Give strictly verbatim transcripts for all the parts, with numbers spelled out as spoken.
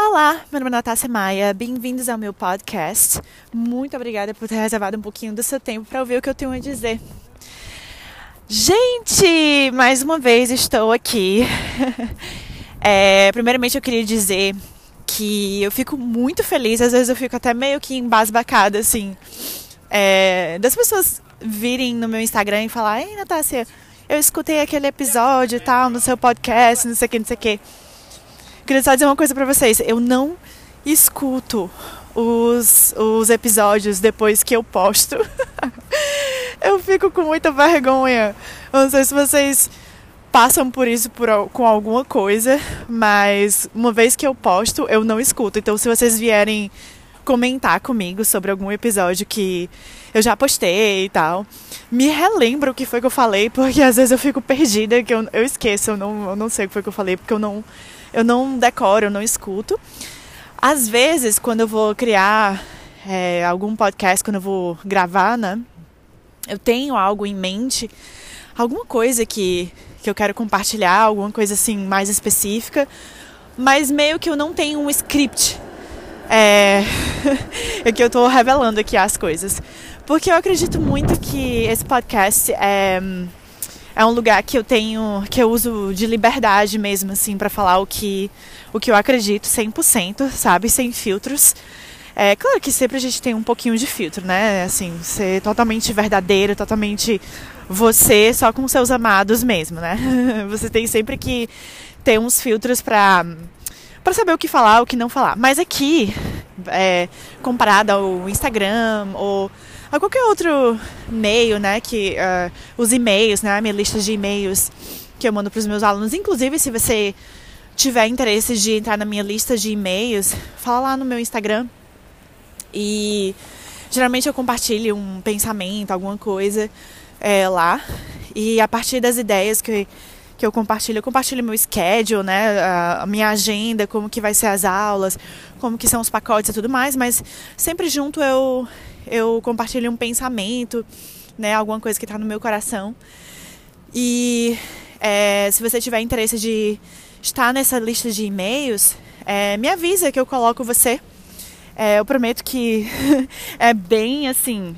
Olá, meu nome é Natácia Maia, bem-vindos ao meu podcast. Muito obrigada por ter reservado um pouquinho do seu tempo para ouvir o que eu tenho a dizer. Gente, mais uma vez estou aqui. É, primeiramente eu queria dizer que eu fico muito feliz, às vezes eu fico até meio que embasbacada, assim, é, das pessoas virem no meu Instagram e falar: ei, Natácia, eu escutei aquele episódio e tal, no seu podcast, não sei o que, não sei o que. Queria só dizer uma coisa pra vocês, eu não escuto os, os episódios depois que eu posto. Eu fico com muita vergonha. Eu não sei se vocês passam por isso por, com alguma coisa, mas uma vez que eu posto, eu não escuto. Então, se vocês vierem comentar comigo sobre algum episódio que eu já postei e tal, me relembra o que foi que eu falei, porque às vezes eu fico perdida, que eu, eu esqueço, eu não, eu não sei o que foi que eu falei, porque eu não... Eu não decoro, eu não escuto. Às vezes, quando eu vou criar é, algum podcast, quando eu vou gravar, né? Eu tenho algo em mente, alguma coisa que, que eu quero compartilhar, alguma coisa assim mais específica. Mas meio que eu não tenho um script. É, é que eu tô revelando aqui as coisas. Porque eu acredito muito que esse podcast é... É um lugar que eu tenho, que eu uso de liberdade mesmo, assim, pra falar o que, o que eu acredito cem por cento, sabe? Sem filtros. É claro que sempre a gente tem um pouquinho de filtro, né? Assim, ser totalmente verdadeiro, totalmente você, só com seus amados mesmo, né? Você tem sempre que ter uns filtros pra, pra saber o que falar, o que não falar. Mas aqui, é, comparado ao Instagram ou... a qualquer outro meio, né, que uh, os e-mails, né, a minha lista de e-mails que eu mando para os meus alunos. Inclusive, se você tiver interesse de entrar na minha lista de e-mails, fala lá no meu Instagram. E geralmente eu compartilho um pensamento, alguma coisa é, lá. E a partir das ideias que, que eu compartilho, eu compartilho meu schedule, né, a minha agenda, como que vai ser as aulas, como que são os pacotes e tudo mais. Mas sempre junto eu... eu compartilho um pensamento, né, alguma coisa que está no meu coração. E é, se você tiver interesse de estar nessa lista de e-mails, é, me avisa que eu coloco você. É, eu prometo que é bem assim,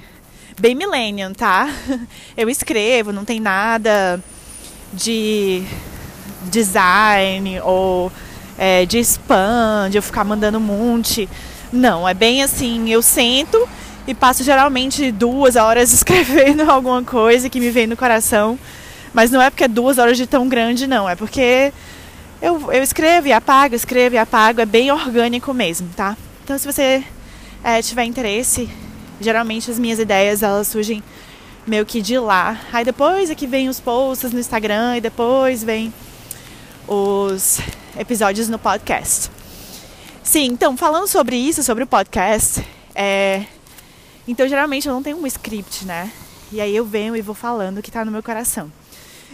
bem millennium, tá? Eu escrevo, não tem nada de design ou é, de spam, de eu ficar mandando um monte. Não, é bem assim, eu sento... e passo geralmente duas horas escrevendo alguma coisa que me vem no coração. Mas não é porque é duas horas de tão grande, não. É porque eu, eu escrevo e apago, escrevo e apago. É bem orgânico mesmo, tá? Então, se você é, tiver interesse, geralmente as minhas ideias, elas surgem meio que de lá. Aí depois aqui vem os posts no Instagram e depois vem os episódios no podcast. Sim, então, falando sobre isso, sobre o podcast... é... então, geralmente, eu não tenho um script, né? E aí eu venho e vou falando o que tá no meu coração.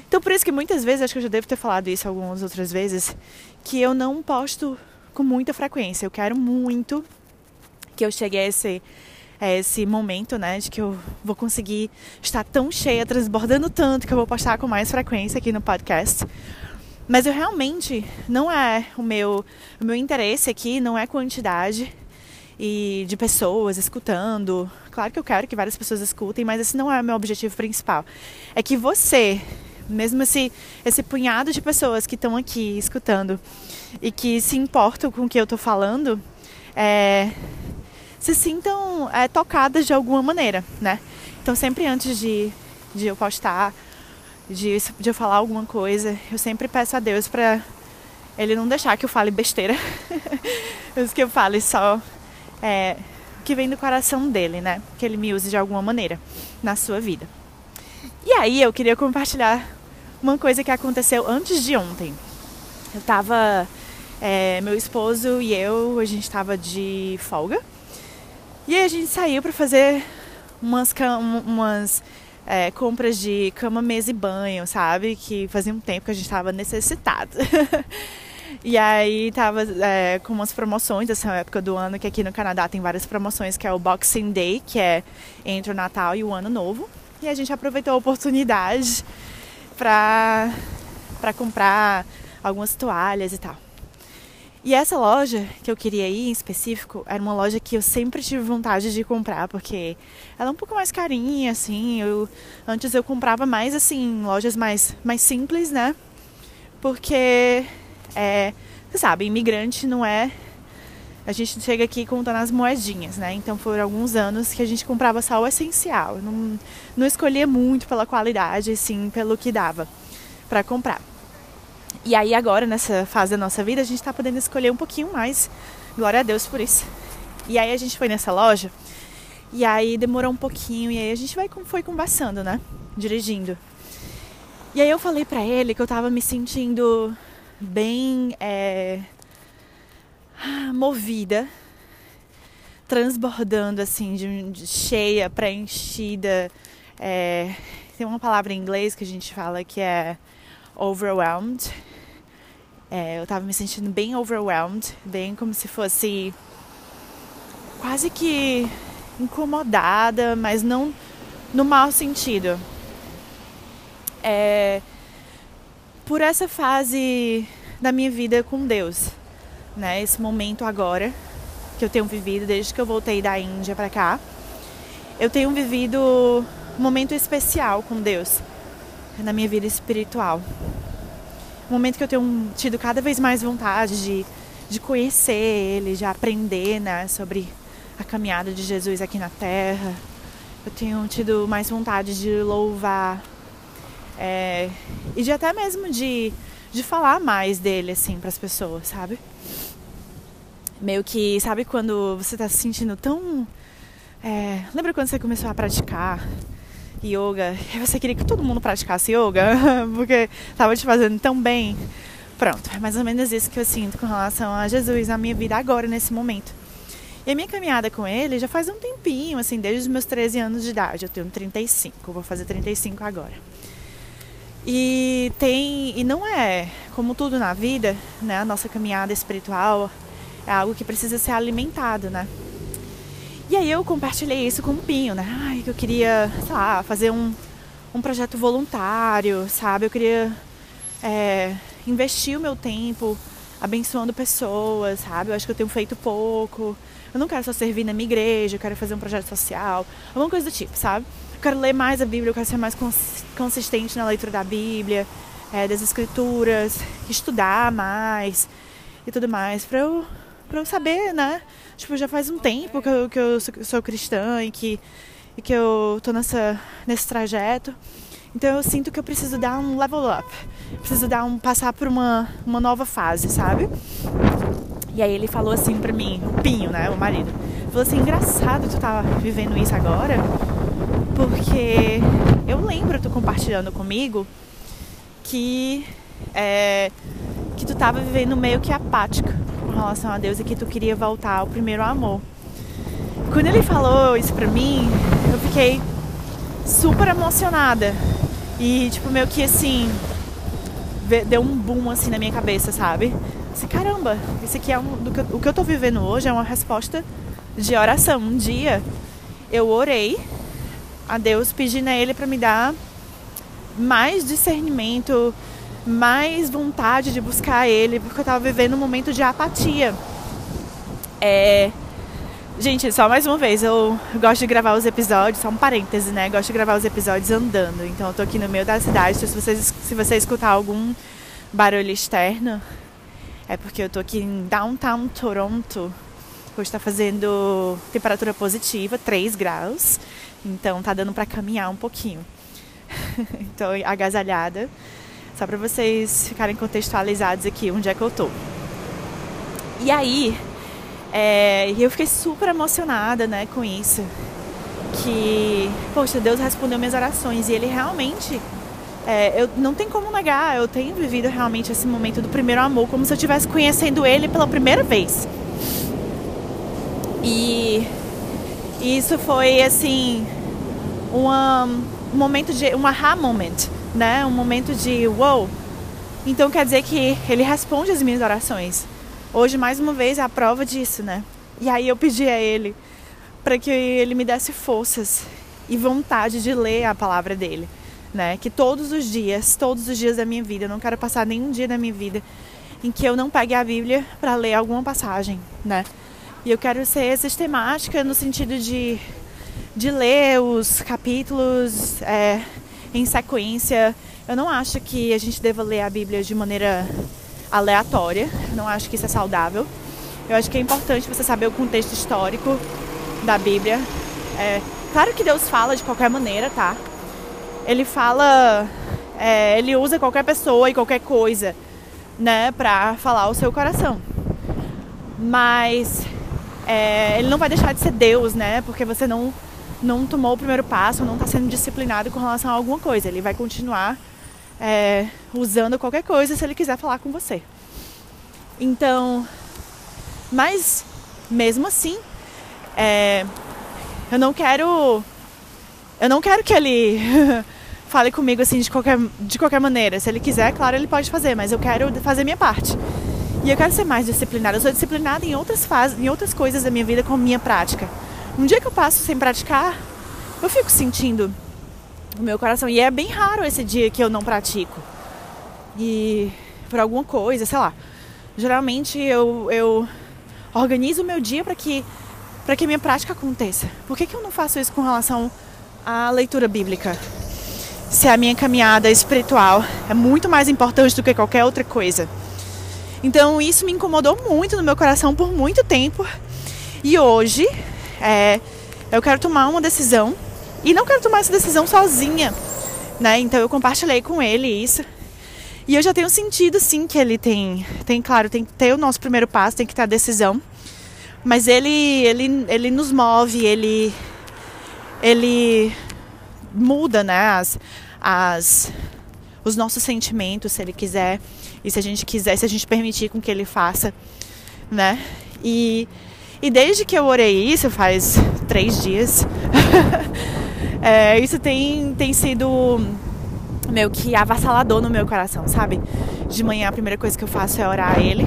Então, por isso que muitas vezes, acho que eu já devo ter falado isso algumas outras vezes, que eu não posto com muita frequência. Eu quero muito que eu chegue a esse, a esse momento, né? De que eu vou conseguir estar tão cheia, transbordando tanto, que eu vou postar com mais frequência aqui no podcast. Mas eu realmente, não é o meu, o meu interesse aqui, não é quantidade... e de pessoas escutando. Claro que eu quero que várias pessoas escutem, mas esse não é o meu objetivo principal. É que você, mesmo esse, esse punhado de pessoas que estão aqui escutando e que se importam com o que eu estou falando, é, se sintam é, tocadas de alguma maneira, né? Então, sempre antes de, de eu postar, de, de eu falar alguma coisa, eu sempre peço a Deus para Ele não deixar que eu fale besteira. Que eu fale só... É, que vem do coração dele, né? Que ele me use de alguma maneira na sua vida. E aí eu queria compartilhar uma coisa que aconteceu antes de ontem. Eu tava... É, meu esposo e eu, a gente tava de folga. E aí a gente saiu pra fazer umas, umas é, compras de cama, mesa e banho, sabe? Que fazia um tempo que a gente tava necessitado. E aí tava é, com umas promoções dessa época do ano, que aqui no Canadá tem várias promoções, que é o Boxing Day, que é entre o Natal e o Ano Novo. E a gente aproveitou a oportunidade pra, pra comprar algumas toalhas e tal. E essa loja que eu queria ir em específico era uma loja que eu sempre tive vontade de comprar, porque ela é um pouco mais carinha, assim. Eu, antes eu comprava mais, assim, lojas mais, mais simples, né? Porque, é, você sabe, imigrante não é... A gente chega aqui contando as moedinhas, né? Então foram alguns anos que a gente comprava só o essencial. Eu não, não escolhia muito pela qualidade, assim, pelo que dava para comprar. E aí agora, nessa fase da nossa vida, a gente tá podendo escolher um pouquinho mais. Glória a Deus por isso. E aí a gente foi nessa loja, e aí demorou um pouquinho, e aí a gente vai, foi conversando, né? Dirigindo. E aí eu falei pra ele que eu tava me sentindo bem é, movida, transbordando, assim, de, de cheia, preenchida. É, tem uma palavra em inglês que a gente fala que é... overwhelmed, é, eu tava me sentindo bem overwhelmed, bem como se fosse quase que incomodada, mas não no mau sentido. É, por essa fase da minha vida com Deus, né? Esse momento agora que eu tenho vivido desde que eu voltei da Índia pra cá, eu tenho vivido um momento especial com Deus na minha vida espiritual. Um momento que eu tenho tido cada vez mais vontade de, de conhecer Ele, de aprender, né, sobre a caminhada de Jesus aqui na Terra. Eu tenho tido mais vontade de louvar é, e de até mesmo de, de falar mais dele, assim, para as pessoas, sabe? Meio que, sabe quando você está se sentindo tão... É, lembra quando você começou a praticar yoga, você queria que todo mundo praticasse yoga, porque estava te fazendo tão bem? Pronto, é mais ou menos isso que eu sinto com relação a Jesus na minha vida agora, nesse momento. E a minha caminhada com Ele já faz um tempinho, assim, desde os meus treze anos de idade. Eu tenho trinta e cinco, vou fazer trinta e cinco agora. E tem, e não é, como tudo na vida, né, a nossa caminhada espiritual é algo que precisa ser alimentado, né? E aí eu compartilhei isso com o Pinho, né? Ai, que eu queria, sei lá, fazer um, um projeto voluntário, sabe? Eu queria é, investir o meu tempo abençoando pessoas, sabe? Eu acho que eu tenho feito pouco. Eu não quero só servir na minha igreja, eu quero fazer um projeto social, alguma coisa do tipo, sabe? Eu quero ler mais a Bíblia, eu quero ser mais cons- consistente na leitura da Bíblia, é, das Escrituras, estudar mais e tudo mais, pra eu... Pra eu saber, né? Tipo, já faz um tempo que eu, que eu sou, sou cristã e que, e que eu tô nessa, nesse trajeto. Então eu sinto que eu preciso dar um level up. Preciso dar um, passar por uma, uma nova fase, sabe? E aí ele falou assim pra mim, o Pinho, né? O marido. Falou assim, engraçado tu tá vivendo isso agora. Porque eu lembro tu compartilhando comigo que, é, que tu tava vivendo meio que apática em relação a Deus e que tu queria voltar ao primeiro amor. Quando ele falou isso pra mim, eu fiquei super emocionada e tipo, meio que assim, deu um boom assim na minha cabeça, sabe? Assim, caramba, isso aqui é um, do que eu, o que eu tô vivendo hoje é uma resposta de oração. Um dia eu orei a Deus pedindo a Ele pra me dar mais discernimento, mais vontade de buscar Ele, porque eu tava vivendo um momento de apatia. É... Gente, só mais uma vez, eu gosto de gravar os episódios, só um parêntese, né? Eu gosto de gravar os episódios andando, então eu tô aqui no meio da cidade, então se você, se você escutar algum barulho externo, é porque eu tô aqui em Downtown Toronto. Hoje tá fazendo temperatura positiva, três graus, então tá dando pra caminhar um pouquinho. Então, agasalhada. Só pra vocês ficarem contextualizados aqui onde é que eu tô. E aí, é, eu fiquei super emocionada, né, com isso. Que, poxa, Deus respondeu minhas orações. E Ele realmente, é, eu, não tem como negar, eu tenho vivido realmente esse momento do primeiro amor, como se eu estivesse conhecendo Ele pela primeira vez. E isso foi, assim, uma, um momento de, um aha moment. Né? Um momento de wow. Então quer dizer que Ele responde as minhas orações. Hoje, mais uma vez, é a prova disso, né? E aí eu pedi a Ele para que Ele me desse forças e vontade de ler a palavra dele, né? Que todos os dias, todos os dias da minha vida, eu não quero passar nenhum dia da minha vida em que eu não pegue a Bíblia para ler alguma passagem, né? E eu quero ser sistemática no sentido de, de ler os capítulos é, em sequência. Eu não acho que a gente deva ler a Bíblia de maneira aleatória, não acho que isso é saudável. Eu acho que é importante você saber o contexto histórico da Bíblia. É, claro que Deus fala de qualquer maneira, tá? Ele fala... É, ele usa qualquer pessoa e qualquer coisa, né, pra falar o seu coração. Mas é, ele não vai deixar de ser Deus, né? Porque você não, não tomou o primeiro passo, não está sendo disciplinado com relação a alguma coisa. Ele vai continuar é, usando qualquer coisa se ele quiser falar com você. Então... Mas, mesmo assim, é, eu não quero... Eu não quero que ele... fale comigo assim de qualquer, de qualquer maneira. Se ele quiser, claro, ele pode fazer, mas eu quero fazer minha parte. E eu quero ser mais disciplinada. Eu sou disciplinada em outras fases, em outras coisas da minha vida com minha prática. Um dia que eu passo sem praticar, eu fico sentindo o meu coração. E é bem raro esse dia que eu não pratico. E por alguma coisa, sei lá. Geralmente eu, eu organizo o meu dia para que, para que minha prática aconteça. Por que que eu não faço isso com relação à leitura bíblica? Se a minha caminhada espiritual é muito mais importante do que qualquer outra coisa. Então isso me incomodou muito no meu coração por muito tempo. E hoje é, eu quero tomar uma decisão. E não quero tomar essa decisão sozinha, né? Então eu compartilhei com ele isso. E eu já tenho sentido sim que ele tem, tem claro, tem que ter o nosso primeiro passo, tem que ter a decisão. Mas ele, ele, ele nos move, ele... ele muda, né, as, as, os nossos sentimentos, se ele quiser, e se a gente quiser, se a gente permitir com que ele faça, né, e, e desde que eu orei isso, faz três dias, é, isso tem, tem sido meio que avassalador no meu coração, sabe? De manhã a primeira coisa que eu faço é orar a ele,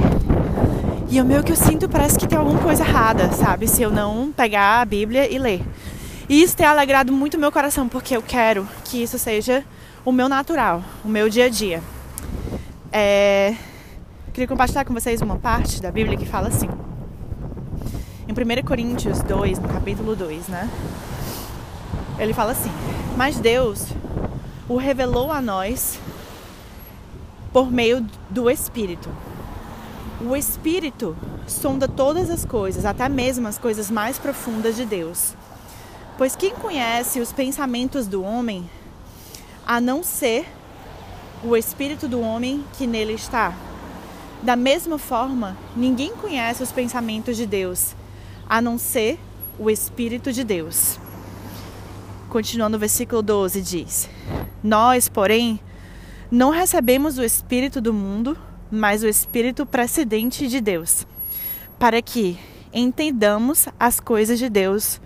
e eu meio que eu sinto, parece que tem alguma coisa errada, sabe, se eu não pegar a Bíblia e ler. E isso tem alegrado muito meu coração, porque eu quero que isso seja o meu natural, o meu dia a dia. É... Queria compartilhar com vocês uma parte da Bíblia que fala assim. Em primeiro Coríntios dois, no capítulo dois, né? Ele fala assim: mas Deus o revelou a nós por meio do Espírito. O Espírito sonda todas as coisas, até mesmo as coisas mais profundas de Deus. Pois quem conhece os pensamentos do homem, a não ser o espírito do homem que nele está? Da mesma forma, ninguém conhece os pensamentos de Deus, a não ser o Espírito de Deus. Continuando o versículo doze, diz: nós, porém, não recebemos o Espírito do mundo, mas o Espírito procedente de Deus, para que entendamos as coisas de Deus,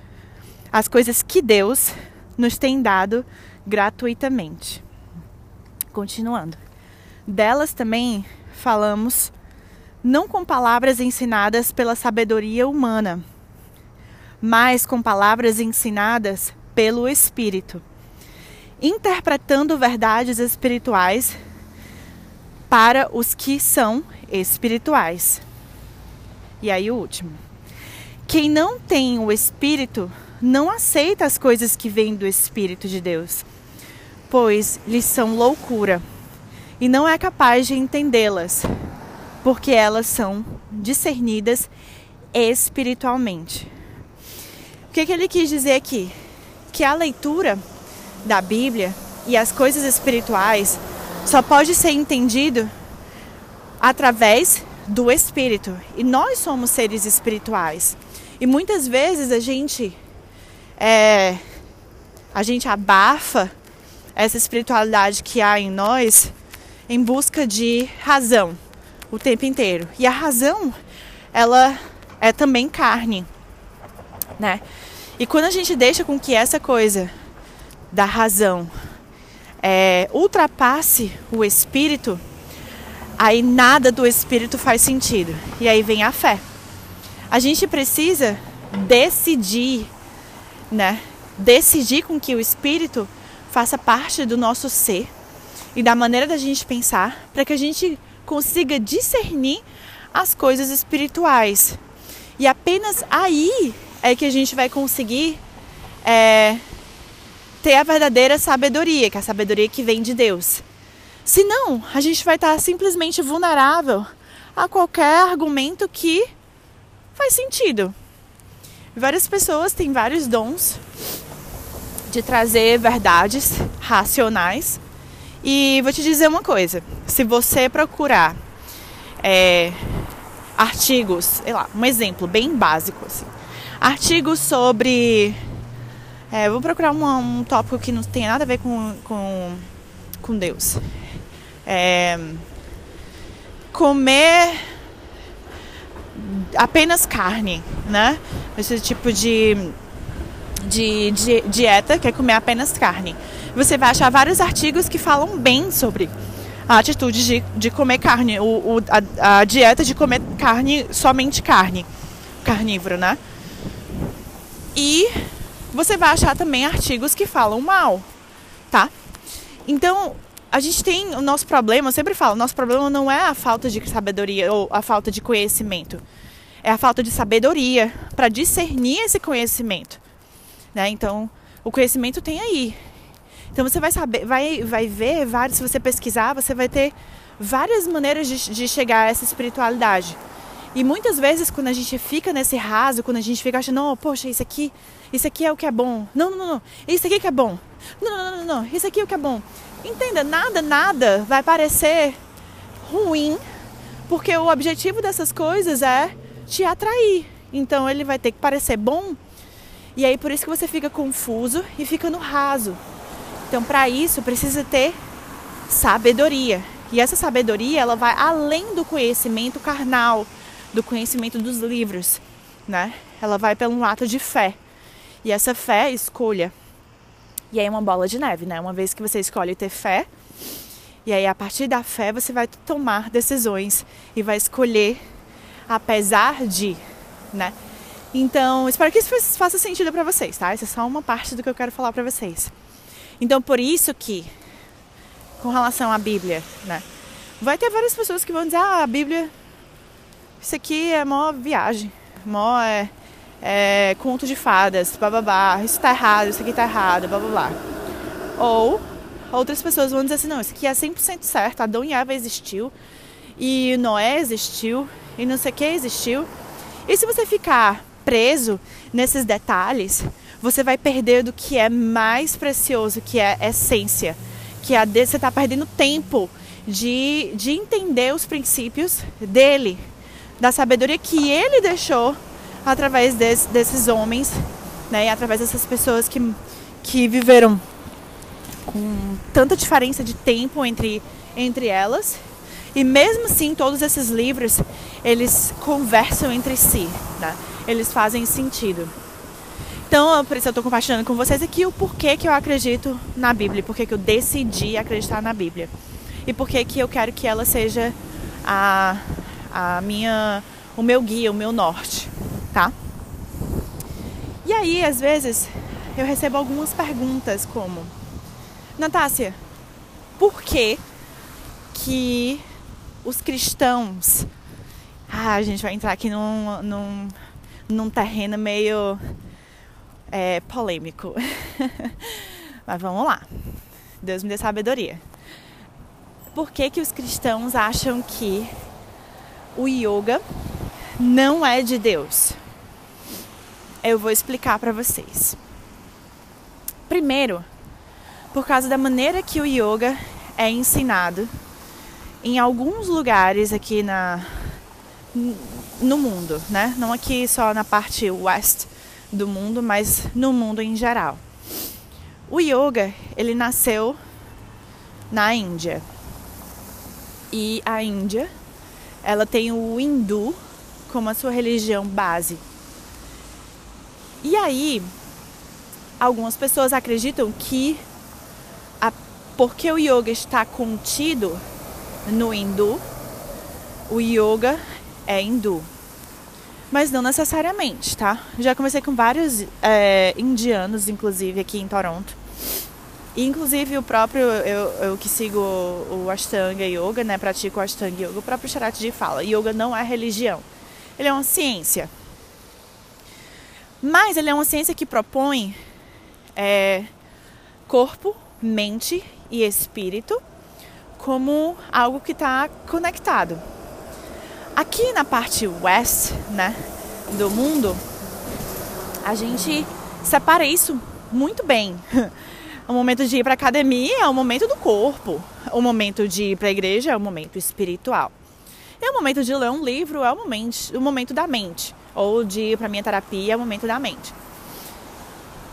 as coisas que Deus nos tem dado gratuitamente. Continuando. Delas também falamos, não com palavras ensinadas pela sabedoria humana, mas com palavras ensinadas pelo Espírito, interpretando verdades espirituais para os que são espirituais. E aí o último. Quem não tem o Espírito não aceita as coisas que vêm do Espírito de Deus, pois lhes são loucura, e não é capaz de entendê-las, porque elas são discernidas espiritualmente. O que, que ele quis dizer aqui? Que a leitura da Bíblia e as coisas espirituais só pode ser entendido através do Espírito. E nós somos seres espirituais. E muitas vezes a gente... É, a gente abafa essa espiritualidade que há em nós em busca de razão o tempo inteiro. E a razão, ela é também carne, né? E quando a gente deixa com que essa coisa da razão é, ultrapasse o Espírito, aí nada do Espírito faz sentido. E aí vem a fé. A gente precisa decidir, né? Decidir com que o Espírito faça parte do nosso ser e da maneira da gente pensar, para que a gente consiga discernir as coisas espirituais. E apenas aí é que a gente vai conseguir é, ter a verdadeira sabedoria, que é a sabedoria que vem de Deus. Senão, a gente vai estar simplesmente vulnerável a qualquer argumento que faz sentido. Várias pessoas têm vários dons de trazer verdades racionais. E vou te dizer uma coisa. Se você procurar é, artigos, sei lá, um exemplo bem básico, assim, artigos sobre... É, vou procurar um, um tópico que não tem nada a ver com, com, com Deus. É, comer apenas carne, né? Esse tipo de... De, de dieta, que é comer apenas carne. Você vai achar vários artigos que falam bem sobre a atitude de, de comer carne, o, o, a, a dieta de comer carne, somente carne, carnívoro, né? E você vai achar também artigos que falam mal, tá? Então, a gente tem o nosso problema, eu sempre falo, o nosso problema não é a falta de sabedoria ou a falta de conhecimento, é a falta de sabedoria para discernir esse conhecimento. Né? Então, o conhecimento tem aí. Então, você vai saber, vai, vai ver, vários, se você pesquisar, você vai ter várias maneiras de, de chegar a essa espiritualidade. E muitas vezes, quando a gente fica nesse raso, quando a gente fica achando, não, poxa, isso aqui, isso aqui é o que é bom. Não, não, não, não. Isso aqui que é bom. Não, não, não, não, não. Isso aqui é o que é bom. Entenda, nada, nada vai parecer ruim, porque o objetivo dessas coisas é te atrair. Então, ele vai ter que parecer bom. E aí, por isso que você fica confuso e fica no raso. Então, para isso, precisa ter sabedoria. E essa sabedoria, ela vai além do conhecimento carnal, do conhecimento dos livros, né? Ela vai pelo ato de fé. E essa fé, escolha. E aí, é uma bola de neve, né? Uma vez que você escolhe ter fé, e aí, a partir da fé, você vai tomar decisões e vai escolher apesar de, né? Então, espero que isso faça sentido para vocês, tá? Essa é só uma parte do que eu quero falar para vocês. Então, por isso que, com relação à Bíblia, né? Vai ter várias pessoas que vão dizer, ah, a Bíblia, isso aqui é mó viagem, mó é, é, conto de fadas, blá, blá, blá, isso tá errado, isso aqui tá errado, blá, blá, blá. Ou, outras pessoas vão dizer assim, não, isso aqui é cem por cento certo, Adão e Eva existiu, e Noé existiu, e não sei o que existiu. E se você ficar preso nesses detalhes, você vai perder do que é mais precioso, que é a essência, que é a de, você está perdendo tempo de, de entender os princípios dele, da sabedoria que ele deixou através des, desses homens, né, e através dessas pessoas que, que viveram com tanta diferença de tempo entre, entre elas. E mesmo assim, todos esses livros, eles conversam entre si, né? Eles fazem sentido. Então, por isso eu estou compartilhando com vocês aqui o porquê que eu acredito na Bíblia, porquê que eu decidi acreditar na Bíblia. E porquê que eu quero que ela seja a, a minha, o meu guia, o meu norte, tá? E aí, às vezes, eu recebo algumas perguntas como... Natácia, por que que os cristãos... Ah, a gente vai entrar aqui num... num num terreno meio é, polêmico. Mas vamos lá. Deus me dê sabedoria. Por que que os cristãos acham que o yoga não é de Deus? Eu vou explicar para vocês. Primeiro, por causa da maneira que o yoga é ensinado em alguns lugares aqui na... no mundo, né? Não aqui só na parte west do mundo, mas no mundo em geral. O yoga, ele nasceu na Índia. E a Índia, ela tem o hindu como a sua religião base. E aí, algumas pessoas acreditam que a, porque o yoga está contido no hindu, o yoga é hindu. Mas não necessariamente, tá? Já conversei com vários é, indianos, inclusive, aqui em Toronto. Inclusive o próprio, eu, eu que sigo o, o Ashtanga Yoga, né, pratico o Ashtanga Yoga, o próprio Sharathji fala, Yoga não é religião, ele é uma ciência. Mas ele é uma ciência que propõe é, corpo, mente e espírito como algo que está conectado. Aqui na parte west, né, do mundo, a gente separa isso muito bem. O momento de ir para a academia é o momento do corpo. O momento de ir para a igreja é o momento espiritual. E o momento de ler um livro é o momento, o momento da mente. Ou de ir para a minha terapia é o momento da mente.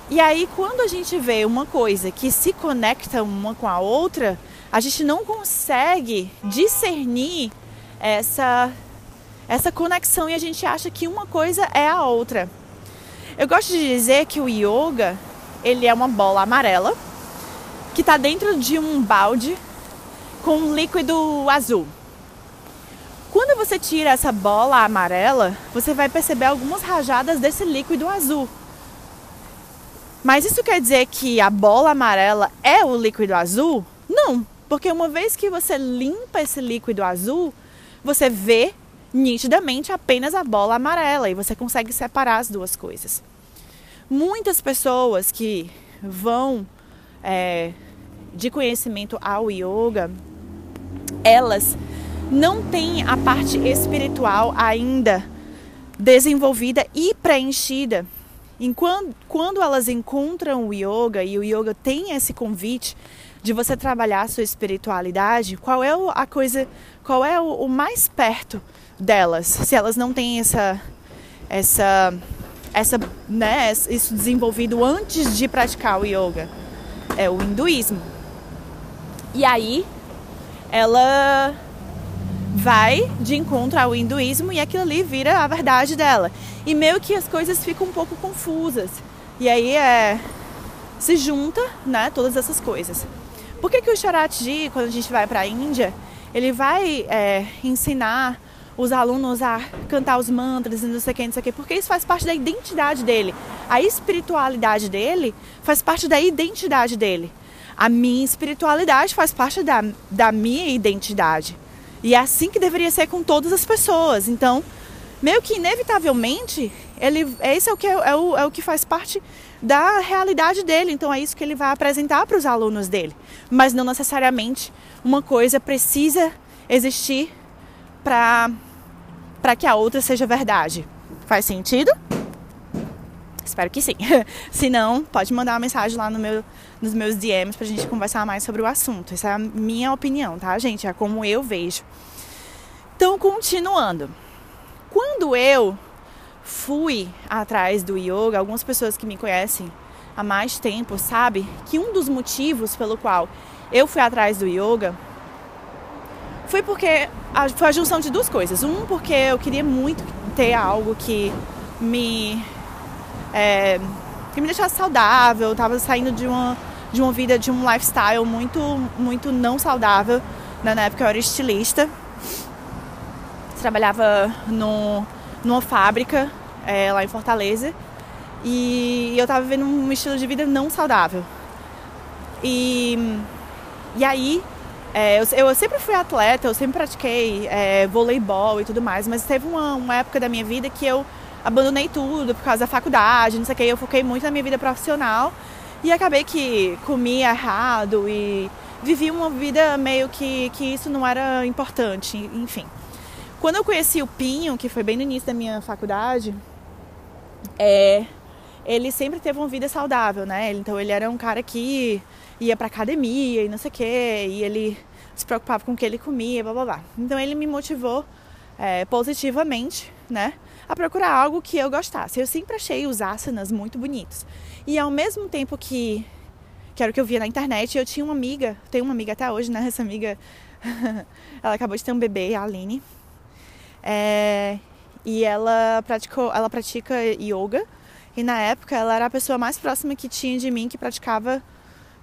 E aí, quando a gente vê uma coisa que se conecta uma com a outra, a gente não consegue discernir essa, essa conexão e a gente acha que uma coisa é a outra. Eu gosto de dizer que o yoga... ele é uma bola amarela que está dentro de um balde com um líquido azul. Quando você tira essa bola amarela, você vai perceber algumas rajadas desse líquido azul. Mas isso quer dizer que a bola amarela é o líquido azul? Não, porque uma vez que você limpa esse líquido azul, você vê nitidamente apenas a bola amarela e você consegue separar as duas coisas. Muitas pessoas que vão é, de conhecimento ao yoga, elas não têm a parte espiritual ainda desenvolvida e preenchida. Enquanto, quando elas encontram o yoga e o yoga tem esse convite de você trabalhar a sua espiritualidade, qual é a coisa, qual é o, o mais perto delas? Se elas não têm essa... essa Essa, né, isso desenvolvido antes de praticar o yoga, é o hinduísmo. E aí ela vai de encontro ao hinduísmo e aquilo ali vira a verdade dela. E meio que as coisas ficam um pouco confusas. E aí é, se junta, né, todas essas coisas. Por que que o Sharathji, quando a gente vai para a Índia, ele vai é, ensinar... os alunos a cantar os mantras e não sei o que, não sei o que, porque isso faz parte da identidade dele. A espiritualidade dele faz parte da identidade dele. A minha espiritualidade faz parte da, da minha identidade. E é assim que deveria ser com todas as pessoas. Então, meio que inevitavelmente, ele, esse é o, que é, é, o, é o que faz parte da realidade dele. Então, é isso que ele vai apresentar para os alunos dele. Mas não necessariamente uma coisa precisa existir para para que a outra seja verdade. Faz sentido? Espero que sim. Se não, pode mandar uma mensagem lá no meu, nos meus D Ms pra gente conversar mais sobre o assunto. Essa é a minha opinião, tá, gente? É como eu vejo. Então, continuando. Quando eu fui atrás do yoga, algumas pessoas que me conhecem há mais tempo sabem que um dos motivos pelo qual eu fui atrás do yoga foi porque a, foi a junção de duas coisas. Um, porque eu queria muito ter algo que me, é, que me deixasse saudável. Eu estava saindo de uma, de uma vida, de um lifestyle muito, muito não saudável. Na época eu era estilista. Trabalhava no, numa fábrica é, lá em Fortaleza. E eu estava vivendo um estilo de vida não saudável. E, e aí... É, eu, eu sempre fui atleta, eu sempre pratiquei é, voleibol e tudo mais, mas teve uma, uma época da minha vida que eu abandonei tudo por causa da faculdade, não sei o que, eu foquei muito na minha vida profissional e acabei que comi errado e vivi uma vida meio que, que isso não era importante, enfim. Quando eu conheci o Pinho, que foi bem no início da minha faculdade, é, ele sempre teve uma vida saudável, né? Então ele era um cara que... ia pra academia e não sei o que, e ele se preocupava com o que ele comia, blá blá blá. Então ele me motivou é, positivamente, né, a procurar algo que eu gostasse. Eu sempre achei os asanas muito bonitos. E ao mesmo tempo que, que era o que eu via na internet, eu tinha uma amiga, tenho uma amiga até hoje, né, essa amiga, ela acabou de ter um bebê, a Aline, é, e ela, praticou, ela pratica yoga, e na época ela era a pessoa mais próxima que tinha de mim que praticava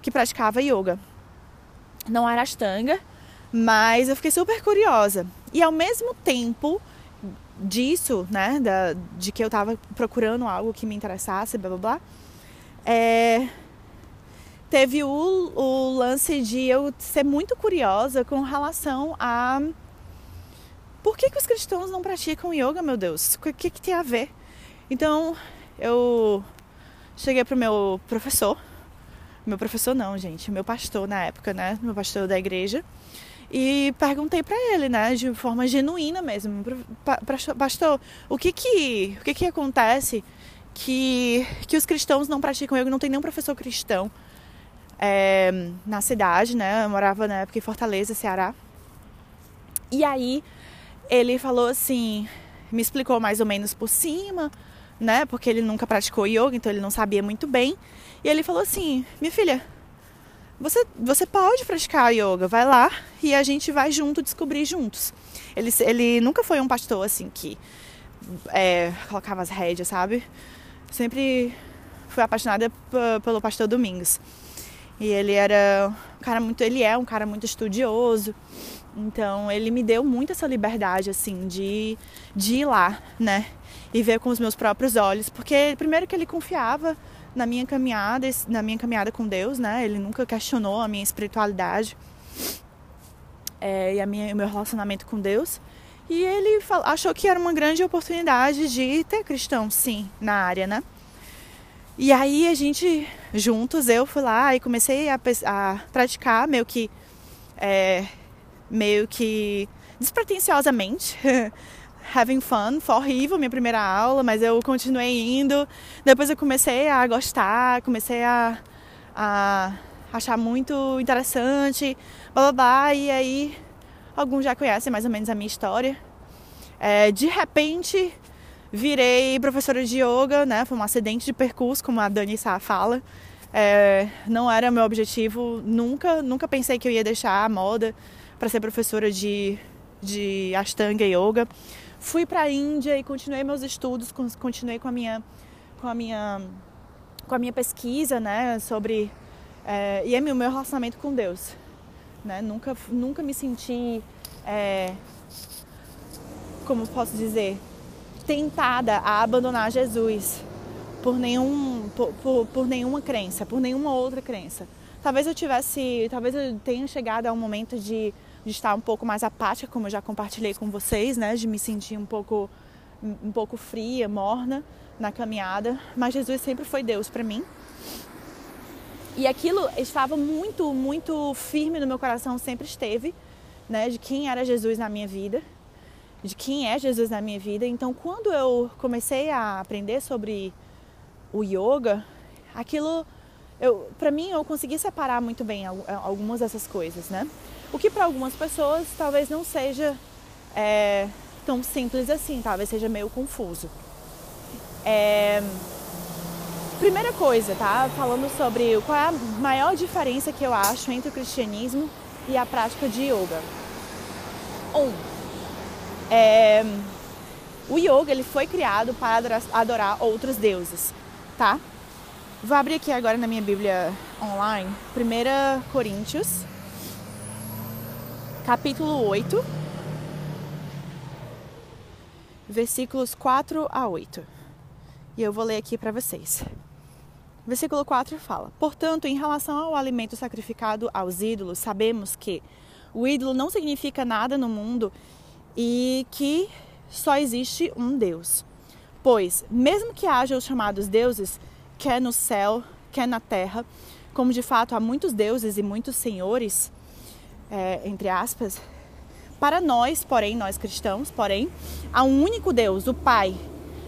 que praticava yoga. Não era ashtanga, mas eu fiquei super curiosa. E ao mesmo tempo disso, né, da, de que eu estava procurando algo que me interessasse, blá blá blá, é, teve o, o lance de eu ser muito curiosa com relação a... Por que que os cristãos não praticam yoga, meu Deus? O que que tem a ver? Então, eu cheguei pro meu professor. Meu professor não, gente. Meu pastor na época, né? Meu pastor da igreja. E perguntei pra ele, né? De forma genuína mesmo. Pastor, o que que, o que, que acontece que, que os cristãos não praticam yoga? Não tem nenhum professor cristão é, na cidade, né? Eu morava na época em Fortaleza, Ceará. E aí... Ele falou assim, me explicou mais ou menos por cima, né? Porque ele nunca praticou yoga, então ele não sabia muito bem. E ele falou assim, minha filha, você, você pode praticar yoga, vai lá e a gente vai junto descobrir juntos. Ele, ele nunca foi um pastor assim que é, colocava as rédeas, sabe? Sempre fui apaixonada p- pelo pastor Domingos. E ele era um cara muito, ele é um cara muito estudioso. Então, ele me deu muito essa liberdade, assim, de, de ir lá, né? E ver com os meus próprios olhos. Porque, primeiro, que ele confiava na minha caminhada, na minha caminhada com Deus, né? Ele nunca questionou a minha espiritualidade é, e a minha, o meu relacionamento com Deus. E ele falou, achou que era uma grande oportunidade de ter cristão, sim, na área, né? E aí, a gente, juntos, eu fui lá e comecei a, a praticar meio que... É, meio que despretensiosamente, having fun. Foi horrível minha primeira aula, mas eu continuei indo. Depois eu comecei a gostar, comecei a, a achar muito interessante, blá blá blá. E aí, alguns já conhecem mais ou menos a minha história. É, de repente, virei professora de yoga, né? Foi um acidente de percurso, como a Dani Sá fala. É, não era meu objetivo, nunca, nunca pensei que eu ia deixar a moda para ser professora de, de Ashtanga Yoga. Fui para a Índia e continuei meus estudos, continuei com a minha, com a minha, com a minha pesquisa, né, sobre... É, e é o meu relacionamento com Deus, né? Nunca, nunca me senti, é, como posso dizer, tentada a abandonar Jesus por, nenhum, por, por, por nenhuma crença, por nenhuma outra crença. Talvez eu tivesse, talvez eu tenha chegado a um momento de, de estar um pouco mais apática, como eu já compartilhei com vocês, né? De me sentir um pouco, um pouco fria, morna na caminhada. Mas Jesus sempre foi Deus para mim. E aquilo estava muito, muito firme no meu coração, sempre esteve, né? De quem era Jesus na minha vida, de quem é Jesus na minha vida. Então, quando eu comecei a aprender sobre o yoga, aquilo... Eu, pra mim, eu consegui separar muito bem algumas dessas coisas, né? O que para algumas pessoas talvez não seja é, tão simples assim, talvez seja meio confuso. É, primeira coisa, tá? Falando sobre qual é a maior diferença que eu acho entre o cristianismo e a prática de yoga. Um, é, o yoga ele foi criado para adorar, adorar outros deuses, tá? Vou abrir aqui agora na minha Bíblia online, Primeira Coríntios, capítulo oito, versículos quatro a oito. E eu vou ler aqui para vocês. Versículo quatro fala: portanto, em relação ao alimento sacrificado aos ídolos, sabemos que o ídolo não significa nada no mundo e que só existe um Deus. Pois, mesmo que haja os chamados deuses, quer no céu, quer na terra, como de fato há muitos deuses e muitos senhores, é, entre aspas, para nós, porém, nós cristãos, porém, há um único Deus, o Pai,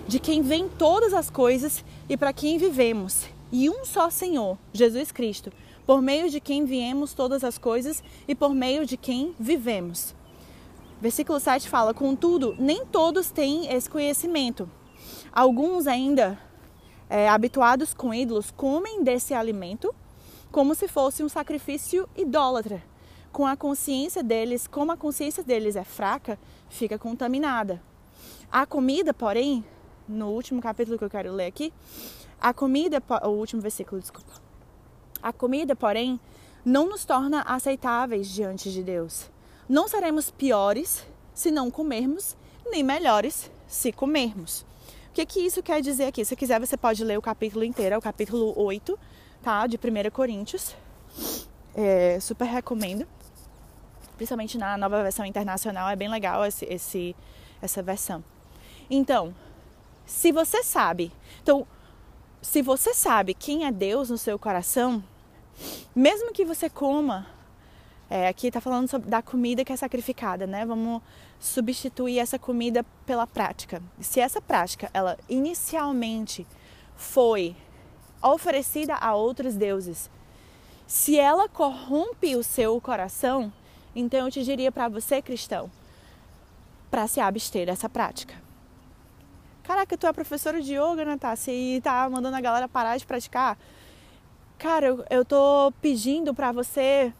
de quem vêm todas as coisas e para quem vivemos, e um só Senhor, Jesus Cristo, por meio de quem viemos todas as coisas e por meio de quem vivemos. Versículo sete fala: contudo, nem todos têm esse conhecimento. Alguns ainda... É, habituados com ídolos, comem desse alimento como se fosse um sacrifício idólatra. Com a consciência deles, como a consciência deles é fraca, fica contaminada. A comida, porém, no último capítulo que eu quero ler aqui, a comida, o último versículo, desculpa. A comida, porém, não nos torna aceitáveis diante de Deus. Não seremos piores se não comermos, nem melhores se comermos. O que, que isso quer dizer aqui? Se quiser, você pode ler o capítulo inteiro, é o capítulo oito, tá? De primeiro Coríntios. É, super recomendo. Principalmente na nova versão internacional, é bem legal esse, esse, essa versão. Então, se você sabe... Então, se você sabe quem é Deus no seu coração, mesmo que você coma... É, aqui está falando sobre, da comida que é sacrificada, né? Vamos substituir essa comida pela prática. Se essa prática, ela inicialmente foi oferecida a outros deuses, se ela corrompe o seu coração, então eu te diria para você, cristão, para se abster dessa prática. Caraca, tu é professora de yoga, Natácia, e tá mandando a galera parar de praticar? Cara, eu, eu tô pedindo para você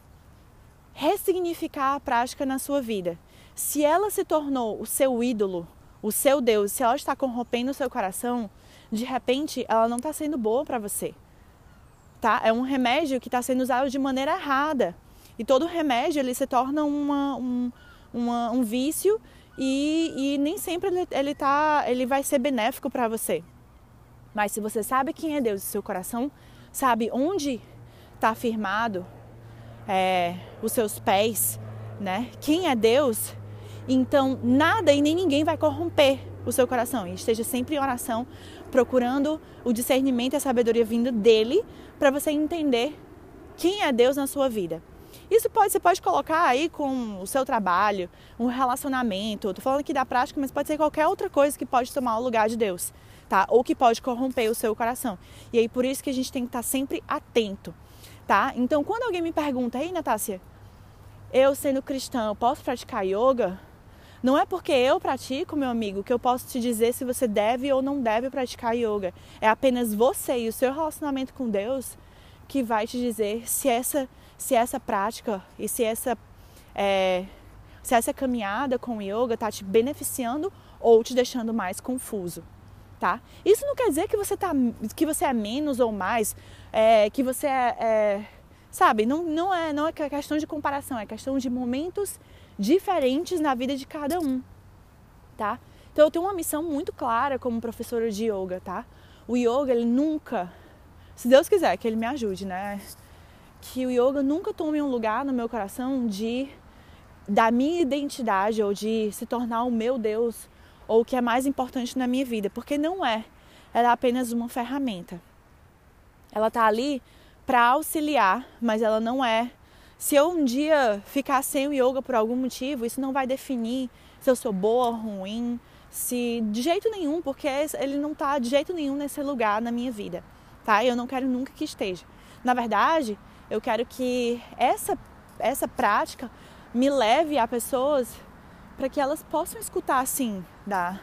ressignificar a prática na sua vida. Se ela se tornou o seu ídolo, o seu Deus, se ela está corrompendo o seu coração, de repente ela não está sendo boa para você, tá? É um remédio que está sendo usado de maneira errada, e todo remédio ele se torna uma, um, uma, um vício e, e nem sempre ele, ele, tá, ele vai ser benéfico para você. Mas se você sabe quem é Deus, seu coração sabe onde está firmado É, os seus pés, né? Quem é Deus? Então nada e nem ninguém vai corromper o seu coração. E esteja sempre em oração, procurando o discernimento e a sabedoria vindo dele, para você entender quem é Deus na sua vida. Isso pode, você pode colocar aí com o seu trabalho, um relacionamento. Estou falando aqui da prática, mas pode ser qualquer outra coisa que pode tomar o lugar de Deus, tá? Ou que pode corromper o seu coração. E aí por isso que a gente tem que estar sempre atento. Tá? Então, quando alguém me pergunta, ei, Natácia, eu sendo cristã, eu posso praticar yoga? Não é porque eu pratico, meu amigo, que eu posso te dizer se você deve ou não deve praticar yoga. É apenas você e o seu relacionamento com Deus que vai te dizer se essa, se essa prática e se essa, é, se essa caminhada com yoga está te beneficiando ou te deixando mais confuso. Tá? Isso não quer dizer que você, tá, que você é menos ou mais, é, que você é, é sabe, não, não, é, não é questão de comparação, é questão de momentos diferentes na vida de cada um, tá? Então eu tenho uma missão muito clara como professora de yoga, tá? O yoga, ele nunca, se Deus quiser que ele me ajude, né? Que o yoga nunca tome um lugar no meu coração de, da minha identidade ou de se tornar o meu Deus, ou o que é mais importante na minha vida, porque não é, ela é apenas uma ferramenta. Ela está ali para auxiliar, mas ela não é. Se eu um dia ficar sem o yoga por algum motivo, isso não vai definir se eu sou boa ou ruim, se de jeito nenhum, porque ele não está de jeito nenhum nesse lugar na minha vida, tá? Eu não quero nunca que esteja. Na verdade, eu quero que essa, essa prática me leve a pessoas para que elas possam escutar, assim, da,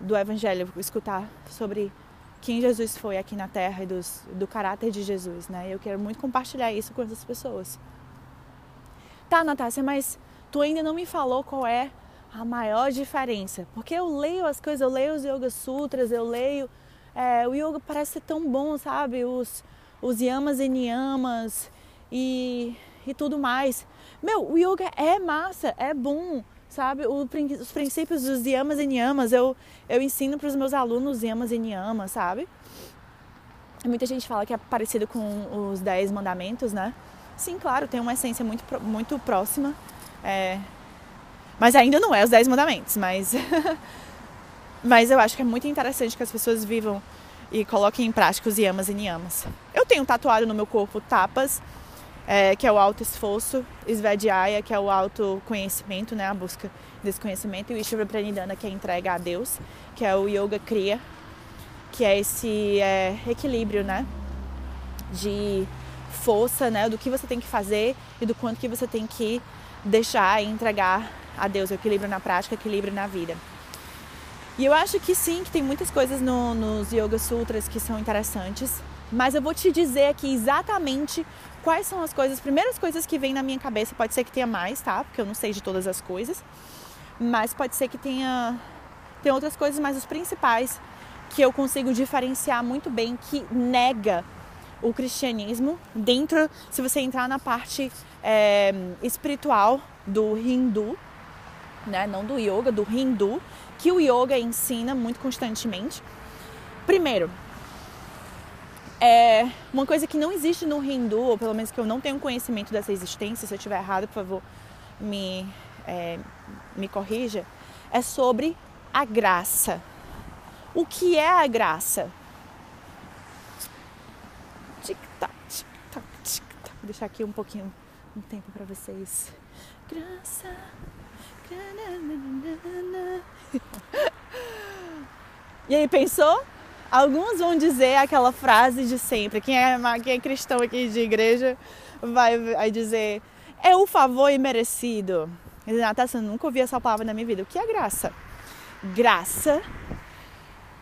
do Evangelho, escutar sobre quem Jesus foi aqui na Terra e dos, do caráter de Jesus, né? Eu quero muito compartilhar isso com essas pessoas. Tá, Natácia, mas tu ainda não me falou qual é a maior diferença. Porque eu leio as coisas, eu leio os Yoga Sutras, eu leio... É, o yoga parece ser tão bom, sabe? Os, os Yamas e Niyamas e, e tudo mais. Meu, o yoga é massa, é bom. Sabe, os princípios dos Yamas e Niyamas, eu, eu ensino para os meus alunos Yamas e Niyamas, sabe? Muita gente fala que é parecido com os dez mandamentos, né? Sim, claro, tem uma essência muito, muito próxima, é... mas ainda não é os dez mandamentos, mas... mas eu acho que é muito interessante que as pessoas vivam e coloquem em prática os Yamas e Niyamas. Eu tenho tatuado no meu corpo tapas, É, que é o auto-esforço, svadhyaya, que é o autoconhecimento, né, a busca desse conhecimento, e o ishvara pranidhana, que é entrega a Deus, que é o yoga cria, que é esse é, equilíbrio, né, de força, né, do que você tem que fazer e do quanto que você tem que deixar e entregar a Deus, o equilíbrio na prática, o equilíbrio na vida. E eu acho que sim, que tem muitas coisas no, nos Yoga Sutras que são interessantes, mas eu vou te dizer aqui exatamente quais são as coisas, as primeiras coisas que vêm na minha cabeça. Pode ser que tenha mais, tá? Porque eu não sei de todas as coisas. Mas pode ser que tenha, tenha outras coisas, mas os principais que eu consigo diferenciar muito bem, que nega o cristianismo dentro, se você entrar na parte é, espiritual do hindu, né? Não do yoga, do hindu, que o yoga ensina muito constantemente. Primeiro, É uma coisa que não existe no hindu, ou pelo menos que eu não tenho conhecimento dessa existência, se eu estiver errado, por favor, me, é, me corrija, é sobre a graça. O que é a graça? Tic-tac, tic-tac, tic-tac. Vou deixar aqui um pouquinho, um tempo para vocês. Graça. E aí, pensou? Alguns vão dizer aquela frase de sempre. Quem é, quem é cristão aqui de igreja vai, vai dizer: é o favor imerecido. Natácia, eu nunca ouvi essa palavra na minha vida. O que é graça? Graça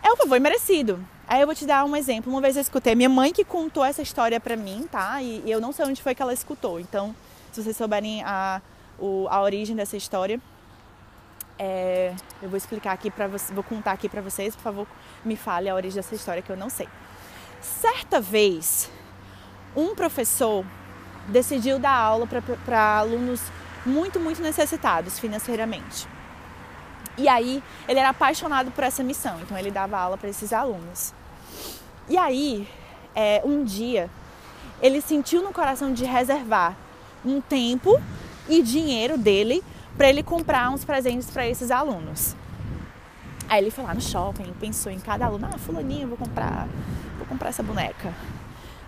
é o favor imerecido. Aí eu vou te dar um exemplo. Uma vez eu escutei minha mãe que contou essa história pra mim, tá? E, e eu não sei onde foi que ela escutou. Então, se vocês souberem a, o, a origem dessa história, é, eu vou explicar aqui pra vocês, vou contar aqui pra vocês, por favor, me fale a origem dessa história que eu não sei. Certa vez, um professor decidiu dar aula para alunos muito, muito necessitados financeiramente. E aí, ele era apaixonado por essa missão, então ele dava aula para esses alunos. E aí, é, um dia, ele sentiu no coração de reservar um tempo e dinheiro dele para ele comprar uns presentes para esses alunos. Aí ele foi lá no shopping, pensou em cada aluno. Ah, fulaninho, vou comprar, vou comprar essa boneca.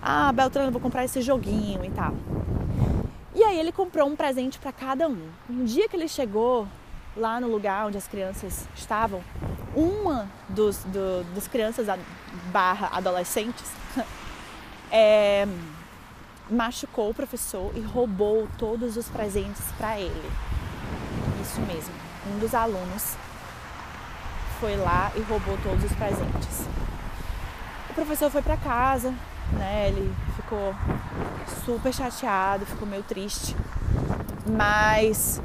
Ah, Beltrano, vou comprar esse joguinho e tal. E aí ele comprou um presente para cada um. Um dia que ele chegou lá no lugar onde as crianças estavam, uma dos, do, dos crianças barra adolescentes é, machucou o professor e roubou todos os presentes para ele. Isso mesmo, um dos alunos foi lá e roubou todos os presentes. O professor foi para casa, né? Ele ficou super chateado, ficou meio triste, mas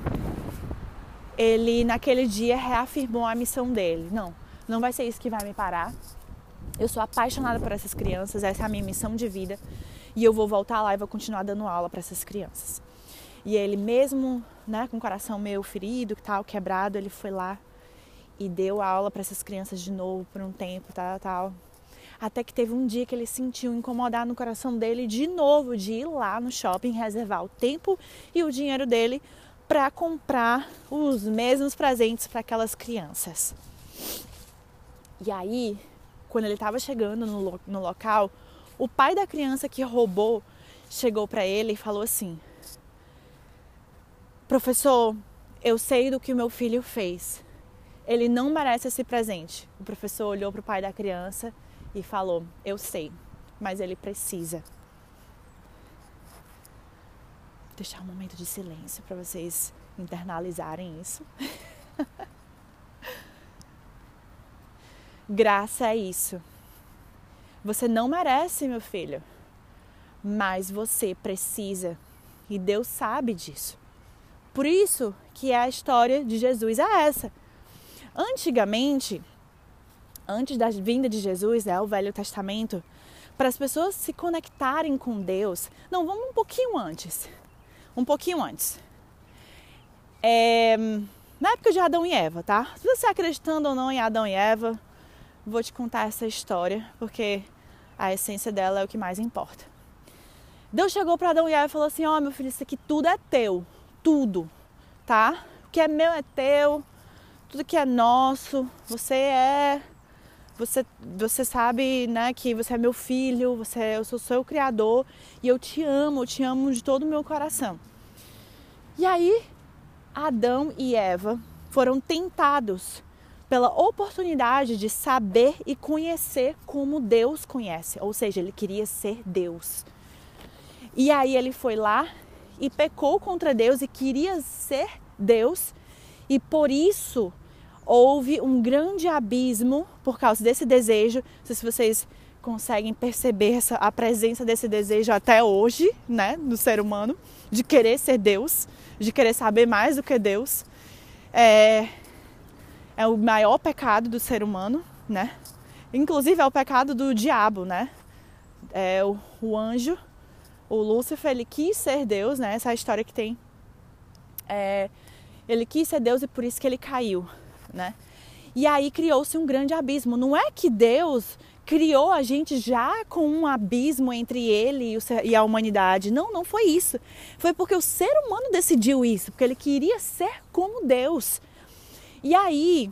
ele naquele dia reafirmou a missão dele. Não, não vai ser isso que vai me parar. Eu sou apaixonada por essas crianças, essa é a minha missão de vida e eu vou voltar lá e vou continuar dando aula para essas crianças. E ele mesmo, né, com o coração meio ferido, tal, quebrado, ele foi lá e deu aula para essas crianças de novo por um tempo, tal, tal. Até que teve um dia que ele sentiu incomodar no coração dele de novo de ir lá no shopping, reservar o tempo e o dinheiro dele para comprar os mesmos presentes para aquelas crianças. E aí, quando ele estava chegando no, lo- no local, o pai da criança que roubou chegou para ele e falou assim: professor, eu sei do que o meu filho fez. Ele não merece esse presente. O professor olhou para o pai da criança e falou: eu sei, mas ele precisa. Vou deixar um momento de silêncio para vocês internalizarem isso. Graça é isso. Você não merece, meu filho, mas você precisa. E Deus sabe disso. Por isso que a história de Jesus é essa. Antigamente, antes da vinda de Jesus, né, o Velho Testamento, para as pessoas se conectarem com Deus, não, vamos um pouquinho antes, um pouquinho antes. É, na época de Adão e Eva, tá? Se você acreditando ou não em Adão e Eva, vou te contar essa história, porque a essência dela é o que mais importa. Deus chegou para Adão e Eva e falou assim: ó, meu filho, isso aqui tudo é teu. Tudo, tá? O que é meu é teu, tudo que é nosso, você é, você, você sabe, né, que você é meu filho, você, eu sou seu criador e eu te amo, eu te amo de todo o meu coração. E aí, Adão e Eva foram tentados pela oportunidade de saber e conhecer como Deus conhece, ou seja, ele queria ser Deus. E aí ele foi lá e pecou contra Deus e queria ser Deus, e por isso houve um grande abismo por causa desse desejo. Não sei se vocês conseguem perceber essa, a presença desse desejo até hoje, né, no ser humano, de querer ser Deus, de querer saber mais do que Deus. É, é o maior pecado do ser humano, né? Inclusive é o pecado do diabo, né? É o, o anjo. O Lúcifer, ele quis ser Deus, né? Essa é a história que tem. É, ele quis ser Deus e por isso que ele caiu, né? E aí criou-se um grande abismo. Não é que Deus criou a gente já com um abismo entre ele e a humanidade. Não, não foi isso. Foi porque o ser humano decidiu isso, porque ele queria ser como Deus. E aí,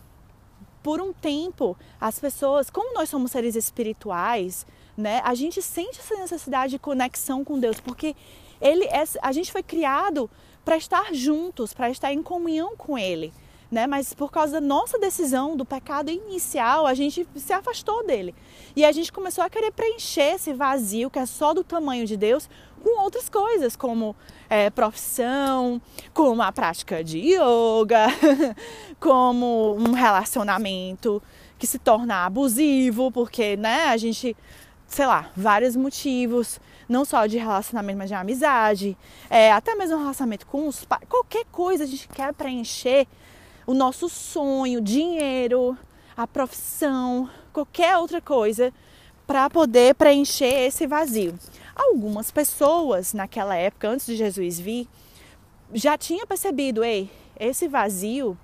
por um tempo, as pessoas, como nós somos seres espirituais, né, a gente sente essa necessidade de conexão com Deus, porque ele, a gente foi criado para estar juntos, para estar em comunhão com Ele, né? Mas por causa da nossa decisão, do pecado inicial, a gente se afastou dele. E a gente começou a querer preencher esse vazio, que é só do tamanho de Deus, com outras coisas, como é, profissão, como a prática de yoga, como um relacionamento que se torna abusivo, porque, né, a gente... sei lá, vários motivos, não só de relacionamento, mas de amizade, é, até mesmo relacionamento com os pais, qualquer coisa a gente quer preencher o nosso sonho, dinheiro, a profissão, qualquer outra coisa para poder preencher esse vazio. Algumas pessoas naquela época, antes de Jesus vir, já tinha percebido, ei, esse vazio,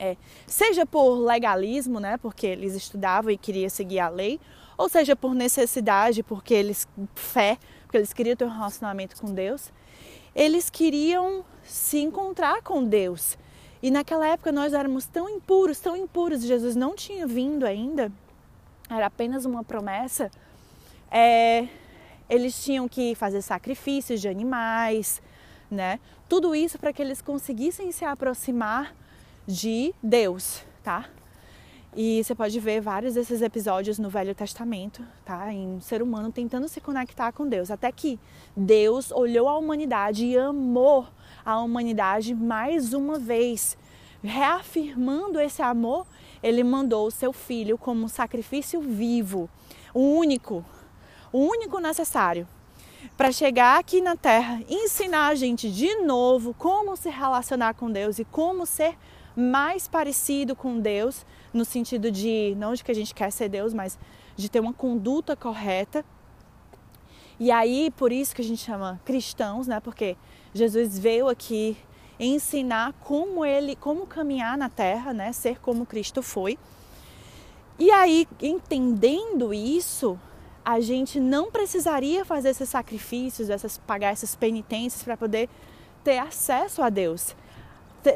é, seja por legalismo, né, porque eles estudavam e queriam seguir a lei, ou seja, por necessidade, porque eles, fé, porque eles queriam ter um relacionamento com Deus, eles queriam se encontrar com Deus. E naquela época nós éramos tão impuros, tão impuros, Jesus não tinha vindo ainda, era apenas uma promessa. É, eles tinham que fazer sacrifícios de animais, né? Tudo isso para que eles conseguissem se aproximar de Deus, tá? E você pode ver vários desses episódios no Velho Testamento, tá? Em um ser humano tentando se conectar com Deus. Até que Deus olhou a humanidade e amou a humanidade mais uma vez. Reafirmando esse amor, Ele mandou o seu Filho como um sacrifício vivo, o único, o único necessário, para chegar aqui na Terra, ensinar a gente de novo como se relacionar com Deus e como ser mais parecido com Deus, no sentido de, não de que a gente quer ser Deus, mas de ter uma conduta correta. E aí, por isso que a gente chama cristãos, né? Porque Jesus veio aqui ensinar como ele, como caminhar na Terra, né? Ser como Cristo foi. E aí, entendendo isso, a gente não precisaria fazer esses sacrifícios, essas, pagar essas penitências para poder ter acesso a Deus.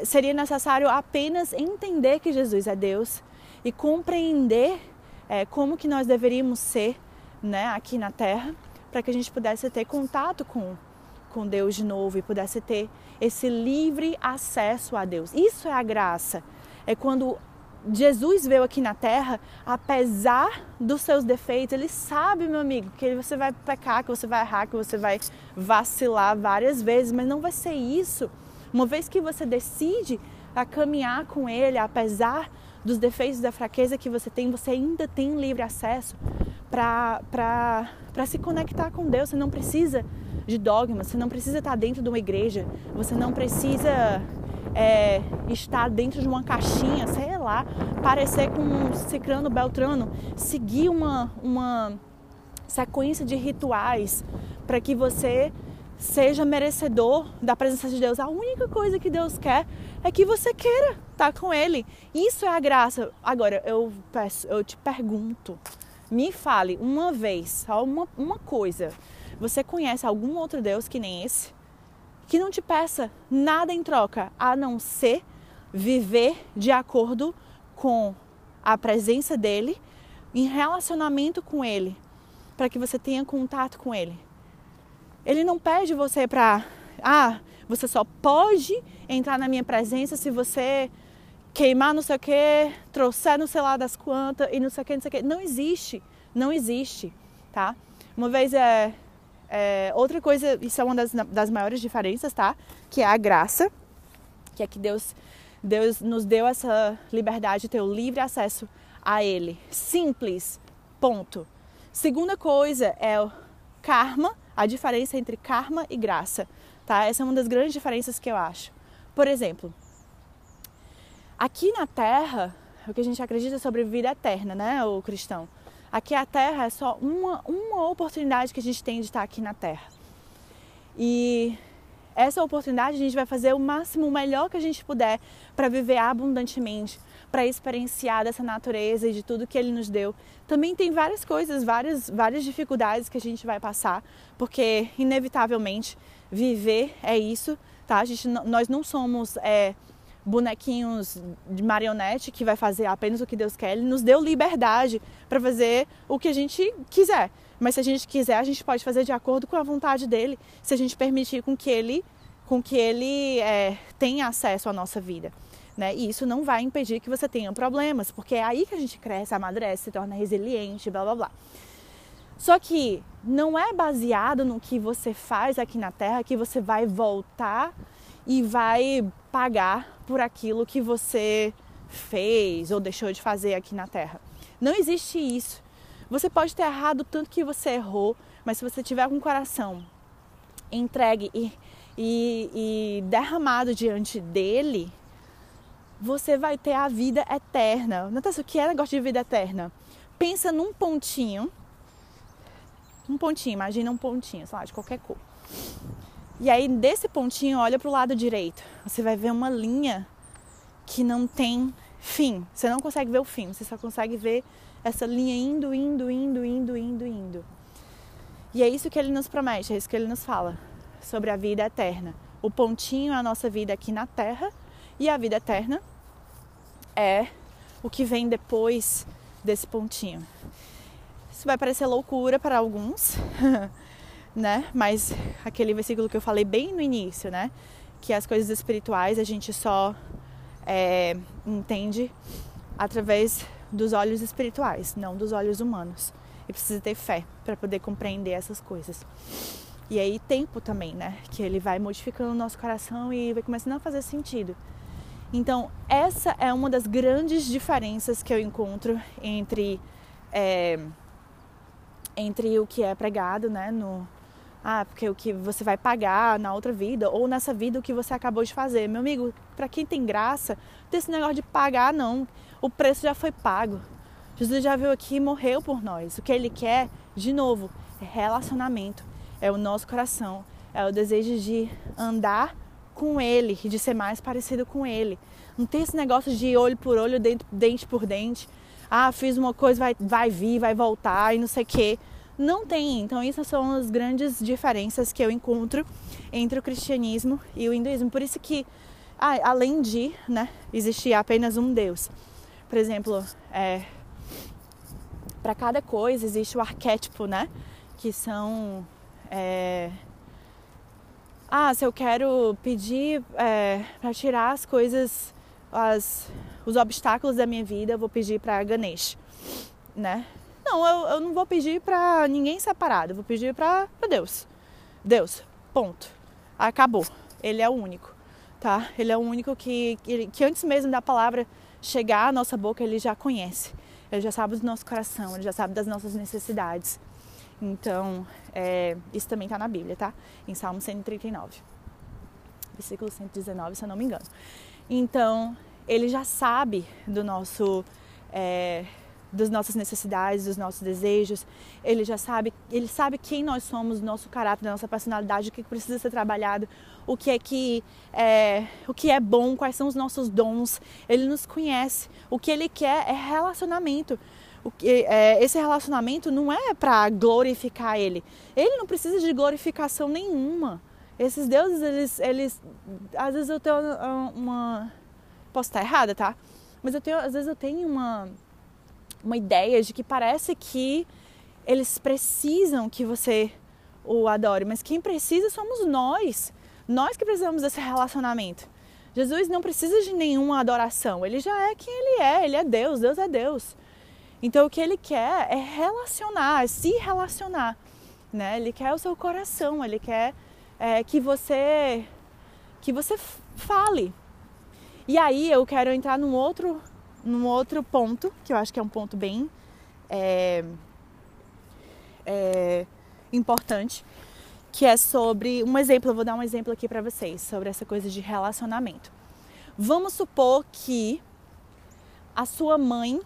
Seria necessário apenas entender que Jesus é Deus e compreender é, como que nós deveríamos ser, né, aqui na Terra, para que a gente pudesse ter contato com, com Deus de novo e pudesse ter esse livre acesso a Deus. Isso é a graça. É quando Jesus veio aqui na Terra, apesar dos seus defeitos, Ele sabe, meu amigo, que você vai pecar, que você vai errar, que você vai vacilar várias vezes, mas não vai ser isso. Uma vez que você decide a caminhar com Ele, apesar dos defeitos e da fraqueza que você tem, você ainda tem livre acesso para se conectar com Deus. Você não precisa de dogmas, você não precisa estar dentro de uma igreja, você não precisa é, estar dentro de uma caixinha, sei lá, parecer com um ciclano, beltrano, seguir uma, uma sequência de rituais para que você... seja merecedor da presença de Deus. A única coisa que Deus quer é que você queira estar com Ele. Isso é a graça. Agora, eu, peço, eu te pergunto, me fale uma vez, só uma, uma coisa. Você conhece algum outro Deus que nem esse? Que não te peça nada em troca, a não ser viver de acordo com a presença dEle, em relacionamento com Ele, para que você tenha contato com Ele. Ele não pede você para, ah, você só pode entrar na minha presença se você queimar não sei o que, trouxer não sei lá das quantas e não sei o que, não sei o que. Não existe, não existe, tá? Uma vez, é, é outra coisa, isso é uma das, das maiores diferenças, tá? Que é a graça, que é que Deus, Deus nos deu essa liberdade de ter o livre acesso a Ele. Simples, ponto. Segunda coisa é o karma. A diferença entre karma e graça, tá? Essa é uma das grandes diferenças que eu acho. Por exemplo, aqui na Terra, o que a gente acredita sobre vida eterna, né, o cristão? Aqui a Terra é só uma, uma oportunidade que a gente tem de estar aqui na Terra. E essa oportunidade a gente vai fazer o máximo, o melhor que a gente puder para viver abundantemente, para experienciar dessa natureza e de tudo que ele nos deu. Também tem várias coisas, várias, várias dificuldades que a gente vai passar, porque inevitavelmente viver é isso, tá? A gente, nós não somos é, bonequinhos de marionete que vai fazer apenas o que Deus quer. Ele nos deu liberdade para fazer o que a gente quiser. Mas se a gente quiser, a gente pode fazer de acordo com a vontade dele, se a gente permitir com que ele, com que ele é, tenha acesso à nossa vida. Né? E isso não vai impedir que você tenha problemas, porque é aí que a gente cresce, amadurece, se torna resiliente, blá blá blá. Só que não é baseado no que você faz aqui na Terra que você vai voltar e vai pagar por aquilo que você fez ou deixou de fazer aqui na Terra. Não existe isso. Você pode ter errado tanto que você errou, mas se você tiver com o coração entregue e, e, e derramado diante dele, você vai ter a vida eterna. Natácia, o que é negócio de vida eterna? Pensa num pontinho, um pontinho, imagina um pontinho, sei lá, de qualquer cor. E aí, desse pontinho, olha para o lado direito. Você vai ver uma linha que não tem fim. Você não consegue ver o fim, você só consegue ver essa linha indo, indo, indo, indo, indo, indo. E é isso que ele nos promete, é isso que ele nos fala sobre a vida eterna. O pontinho é a nossa vida aqui na Terra e a vida eterna é o que vem depois desse pontinho. Isso vai parecer loucura para alguns, né? Mas aquele versículo que eu falei bem no início, né? Que as coisas espirituais a gente só é, entende através dos olhos espirituais, não dos olhos humanos. E precisa ter fé para poder compreender essas coisas. E aí tempo também, né? Que ele vai modificando o nosso coração e vai começando a fazer sentido. Então, essa é uma das grandes diferenças que eu encontro entre... É, entre o que é pregado, né, no ah, porque o que você vai pagar na outra vida ou nessa vida o que você acabou de fazer. Meu amigo, para quem tem graça, não tem esse negócio de pagar não. O preço já foi pago. Jesus já veio aqui e morreu por nós. O que ele quer, de novo, é relacionamento, é o nosso coração, é o desejo de andar com ele e de ser mais parecido com ele. Não tem esse negócio de olho por olho, dente por dente. Ah, fiz uma coisa, vai, vai vir, vai voltar e não sei o quê. Não tem. Então, essas são as grandes diferenças que eu encontro entre o cristianismo e o hinduísmo. Por isso que, ah, além de, né, existir apenas um Deus. Por exemplo, é, para cada coisa existe o arquétipo, né? Que são... É, ah, se eu quero pedir é, para tirar as coisas... As, os obstáculos da minha vida, eu vou pedir para Ganesh, né? Não, eu, eu não vou pedir para ninguém separado, eu vou pedir para Deus. Deus, ponto. Acabou. Ele é o único, tá? Ele é o único que, que, que antes mesmo da palavra chegar à nossa boca, ele já conhece. Ele já sabe do nosso coração, ele já sabe das nossas necessidades. Então, é, isso também está na Bíblia, tá? Em Salmo cento e trinta e nove, versículo cento e dezenove, se eu não me engano. Então, ele já sabe do nosso, é, das nossas necessidades, dos nossos desejos. Ele já sabe, ele sabe quem nós somos, do nosso caráter, da nossa personalidade, o que precisa ser trabalhado, o que é que é, o que é bom, quais são os nossos dons. Ele nos conhece. O que ele quer é relacionamento. O que, é, esse relacionamento não é para glorificar ele. Ele não precisa de glorificação nenhuma. Esses deuses, eles, eles... Às vezes eu tenho uma... Posso estar errada, tá? Mas eu tenho, às vezes eu tenho uma, uma ideia de que parece que eles precisam que você o adore. Mas quem precisa somos nós. Nós que precisamos desse relacionamento. Jesus não precisa de nenhuma adoração. Ele já é quem ele é. Ele é Deus. Deus é Deus. Então, o que ele quer é relacionar, é se relacionar, né? Ele quer o seu coração. Ele quer... É, que você, que você fale. E aí eu quero entrar num outro, num outro ponto, que eu acho que é um ponto bem é, é, importante, que é sobre um exemplo. Eu vou dar um exemplo aqui para vocês, sobre essa coisa de relacionamento. Vamos supor que a sua mãe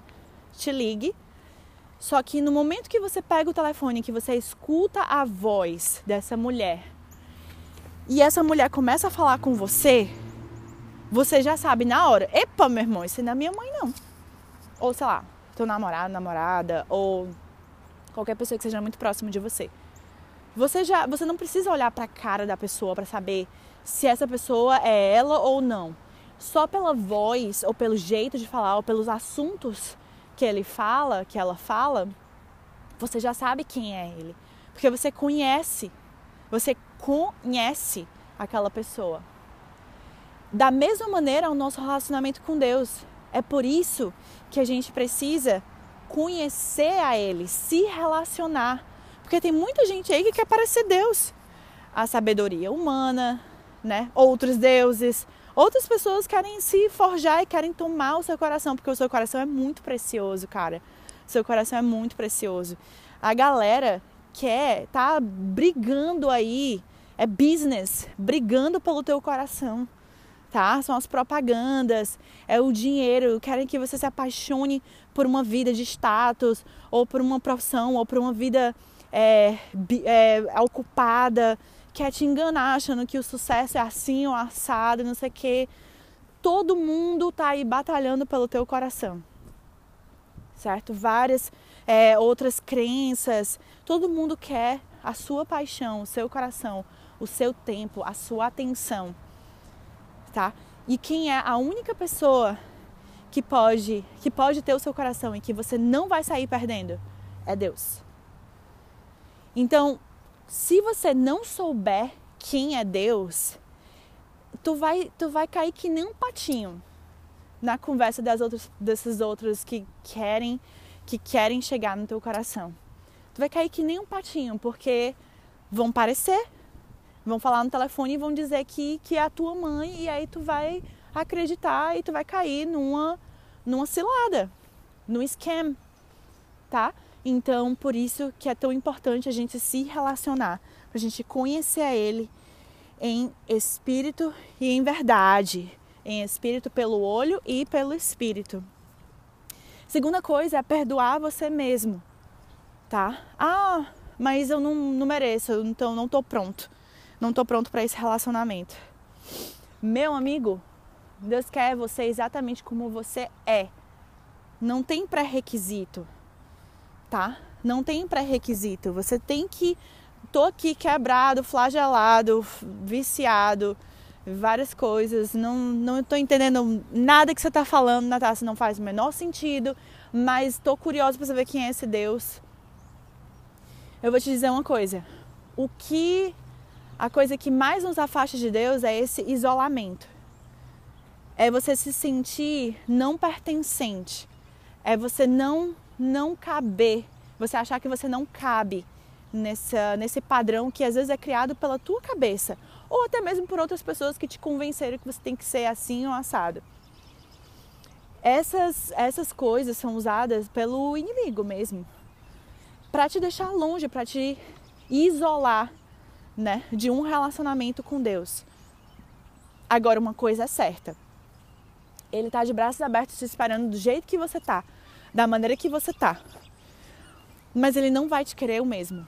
te ligue, só que no momento que você pega o telefone, que você escuta a voz dessa mulher, e essa mulher começa a falar com você, você já sabe na hora, epa, meu irmão, isso não é minha mãe, não. Ou, sei lá, teu namorado, namorada, ou qualquer pessoa que seja muito próximo de você. Você, já, você não precisa olhar para a cara da pessoa para saber se essa pessoa é ela ou não. Só pela voz, ou pelo jeito de falar, ou pelos assuntos que ele fala, que ela fala, você já sabe quem é ele. Porque você conhece, você conhece aquela pessoa. Da mesma maneira, o nosso relacionamento com Deus. É por isso que a gente precisa conhecer a Ele, se relacionar. Porque tem muita gente aí que quer parecer Deus. A sabedoria humana, né? Outros deuses. Outras pessoas querem se forjar e querem tomar o seu coração, porque o seu coração é muito precioso, cara. O seu coração é muito precioso. A galera quer, tá brigando aí, é business, brigando pelo teu coração, tá? São as propagandas, é o dinheiro, querem que você se apaixone por uma vida de status, ou por uma profissão, ou por uma vida é, é, ocupada, quer te enganar achando que o sucesso é assim ou assado, não sei o quê. Todo mundo tá aí batalhando pelo teu coração, certo? Várias é, outras crenças, todo mundo quer a sua paixão, o seu coração, o seu tempo, a sua atenção, tá? E quem é a única pessoa que pode, que pode ter o seu coração e que você não vai sair perdendo é Deus. Então, se você não souber quem é Deus, tu vai, tu vai cair que nem um patinho na conversa das outras, desses outros que querem, que querem chegar no teu coração. Tu vai cair que nem um patinho, porque vão parecer, vão falar no telefone e vão dizer que, que é a tua mãe, e aí tu vai acreditar e tu vai cair numa, numa cilada, num scam, tá? Então, por isso que é tão importante a gente se relacionar, a gente conhecer a Ele em espírito e em verdade, em espírito pelo olho e pelo espírito. Segunda coisa é perdoar você mesmo, tá? Ah, mas eu não, não mereço, então não tô pronto, não tô pronto para esse relacionamento. Meu amigo, Deus quer você exatamente como você é, não tem pré-requisito. Tá? Não tem pré-requisito. Você tem que... Tô aqui quebrado, flagelado, viciado, várias coisas. Não, não tô entendendo nada que você tá falando, Natácia. Não faz o menor sentido. Mas tô curiosa para saber quem é esse Deus. Eu vou te dizer uma coisa. O que... A coisa que mais nos afasta de Deus é esse isolamento. É você se sentir não pertencente. É você não... não caber, você achar que você não cabe nessa, nesse padrão que às vezes é criado pela tua cabeça, ou até mesmo por outras pessoas que te convenceram que você tem que ser assim ou assado. Essas, essas coisas são usadas pelo inimigo mesmo, para te deixar longe, para te isolar, né, de um relacionamento com Deus. Agora, uma coisa é certa, Ele está de braços abertos te esperando do jeito que você está, da maneira que você tá. Mas Ele não vai te querer o mesmo.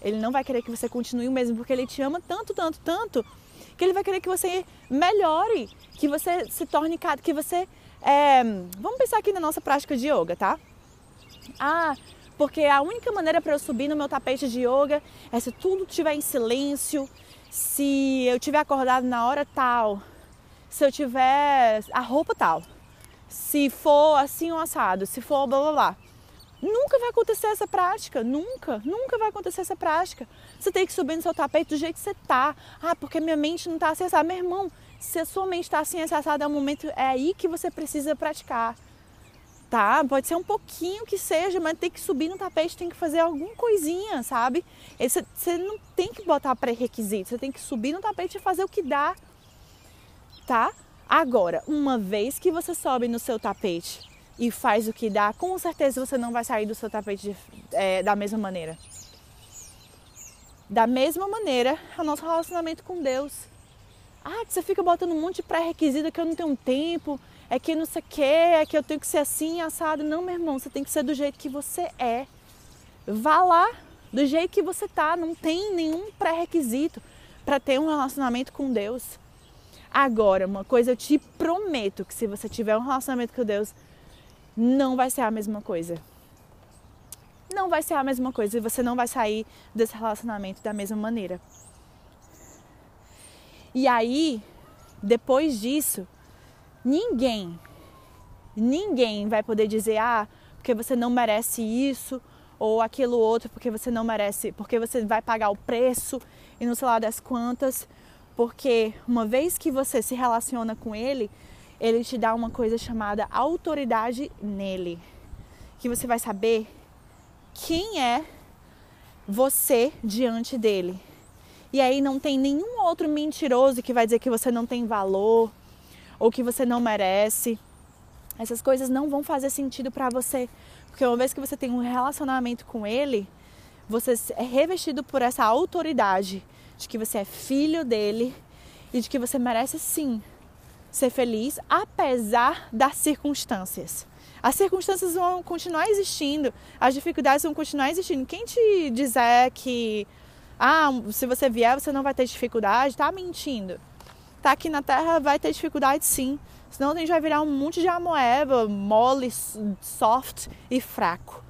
Ele não vai querer que você continue o mesmo, porque Ele te ama tanto, tanto, tanto, que Ele vai querer que você melhore, que você se torne, que você... É... Vamos pensar aqui na nossa prática de yoga, tá? Ah, porque a única maneira para eu subir no meu tapete de yoga é se tudo estiver em silêncio, se eu estiver acordado na hora tal, se eu tiver a roupa tal, se for assim ou assado, se for blá blá blá. Nunca vai acontecer essa prática, nunca, nunca vai acontecer essa prática. Você tem que subir no seu tapete do jeito que você tá. Ah, porque minha mente não tá assim assada. Meu irmão, se a sua mente tá assim assada, é o momento, é aí que você precisa praticar, tá? Pode ser um pouquinho que seja, mas tem que subir no tapete, tem que fazer alguma coisinha, sabe? Você, você não tem que botar pré-requisito, você tem que subir no tapete e fazer o que dá, tá? Agora, uma vez que você sobe no seu tapete e faz o que dá, com certeza você não vai sair do seu tapete de, é, da mesma maneira. Da mesma maneira, é o nosso relacionamento com Deus. Ah, que você fica botando um monte de pré-requisito, que eu não tenho tempo, é que não sei o que, é que eu tenho que ser assim, assado. Não, meu irmão, você tem que ser do jeito que você é. Vá lá, do jeito que você tá, não tem nenhum pré-requisito para ter um relacionamento com Deus. Agora, uma coisa eu te prometo, que se você tiver um relacionamento com Deus, não vai ser a mesma coisa. Não vai ser a mesma coisa e você não vai sair desse relacionamento da mesma maneira. E aí, depois disso, ninguém, ninguém vai poder dizer, ah, porque você não merece isso, ou aquilo outro, porque você não merece, porque você vai pagar o preço e não sei lá das quantas, porque uma vez que você se relaciona com ele, ele te dá uma coisa chamada autoridade nele, que você vai saber quem é você diante dele. E aí não tem nenhum outro mentiroso que vai dizer que você não tem valor ou que você não merece. Essas coisas não vão fazer sentido para você, porque uma vez que você tem um relacionamento com ele, você é revestido por essa autoridade de que você é filho dele e de que você merece sim ser feliz, apesar das circunstâncias. As circunstâncias vão continuar existindo, as dificuldades vão continuar existindo. Quem te dizer que ah, se você vier você não vai ter dificuldade, tá mentindo. Tá aqui na Terra vai ter dificuldade sim, senão a gente vai virar um monte de amoeba, mole, soft e fraco.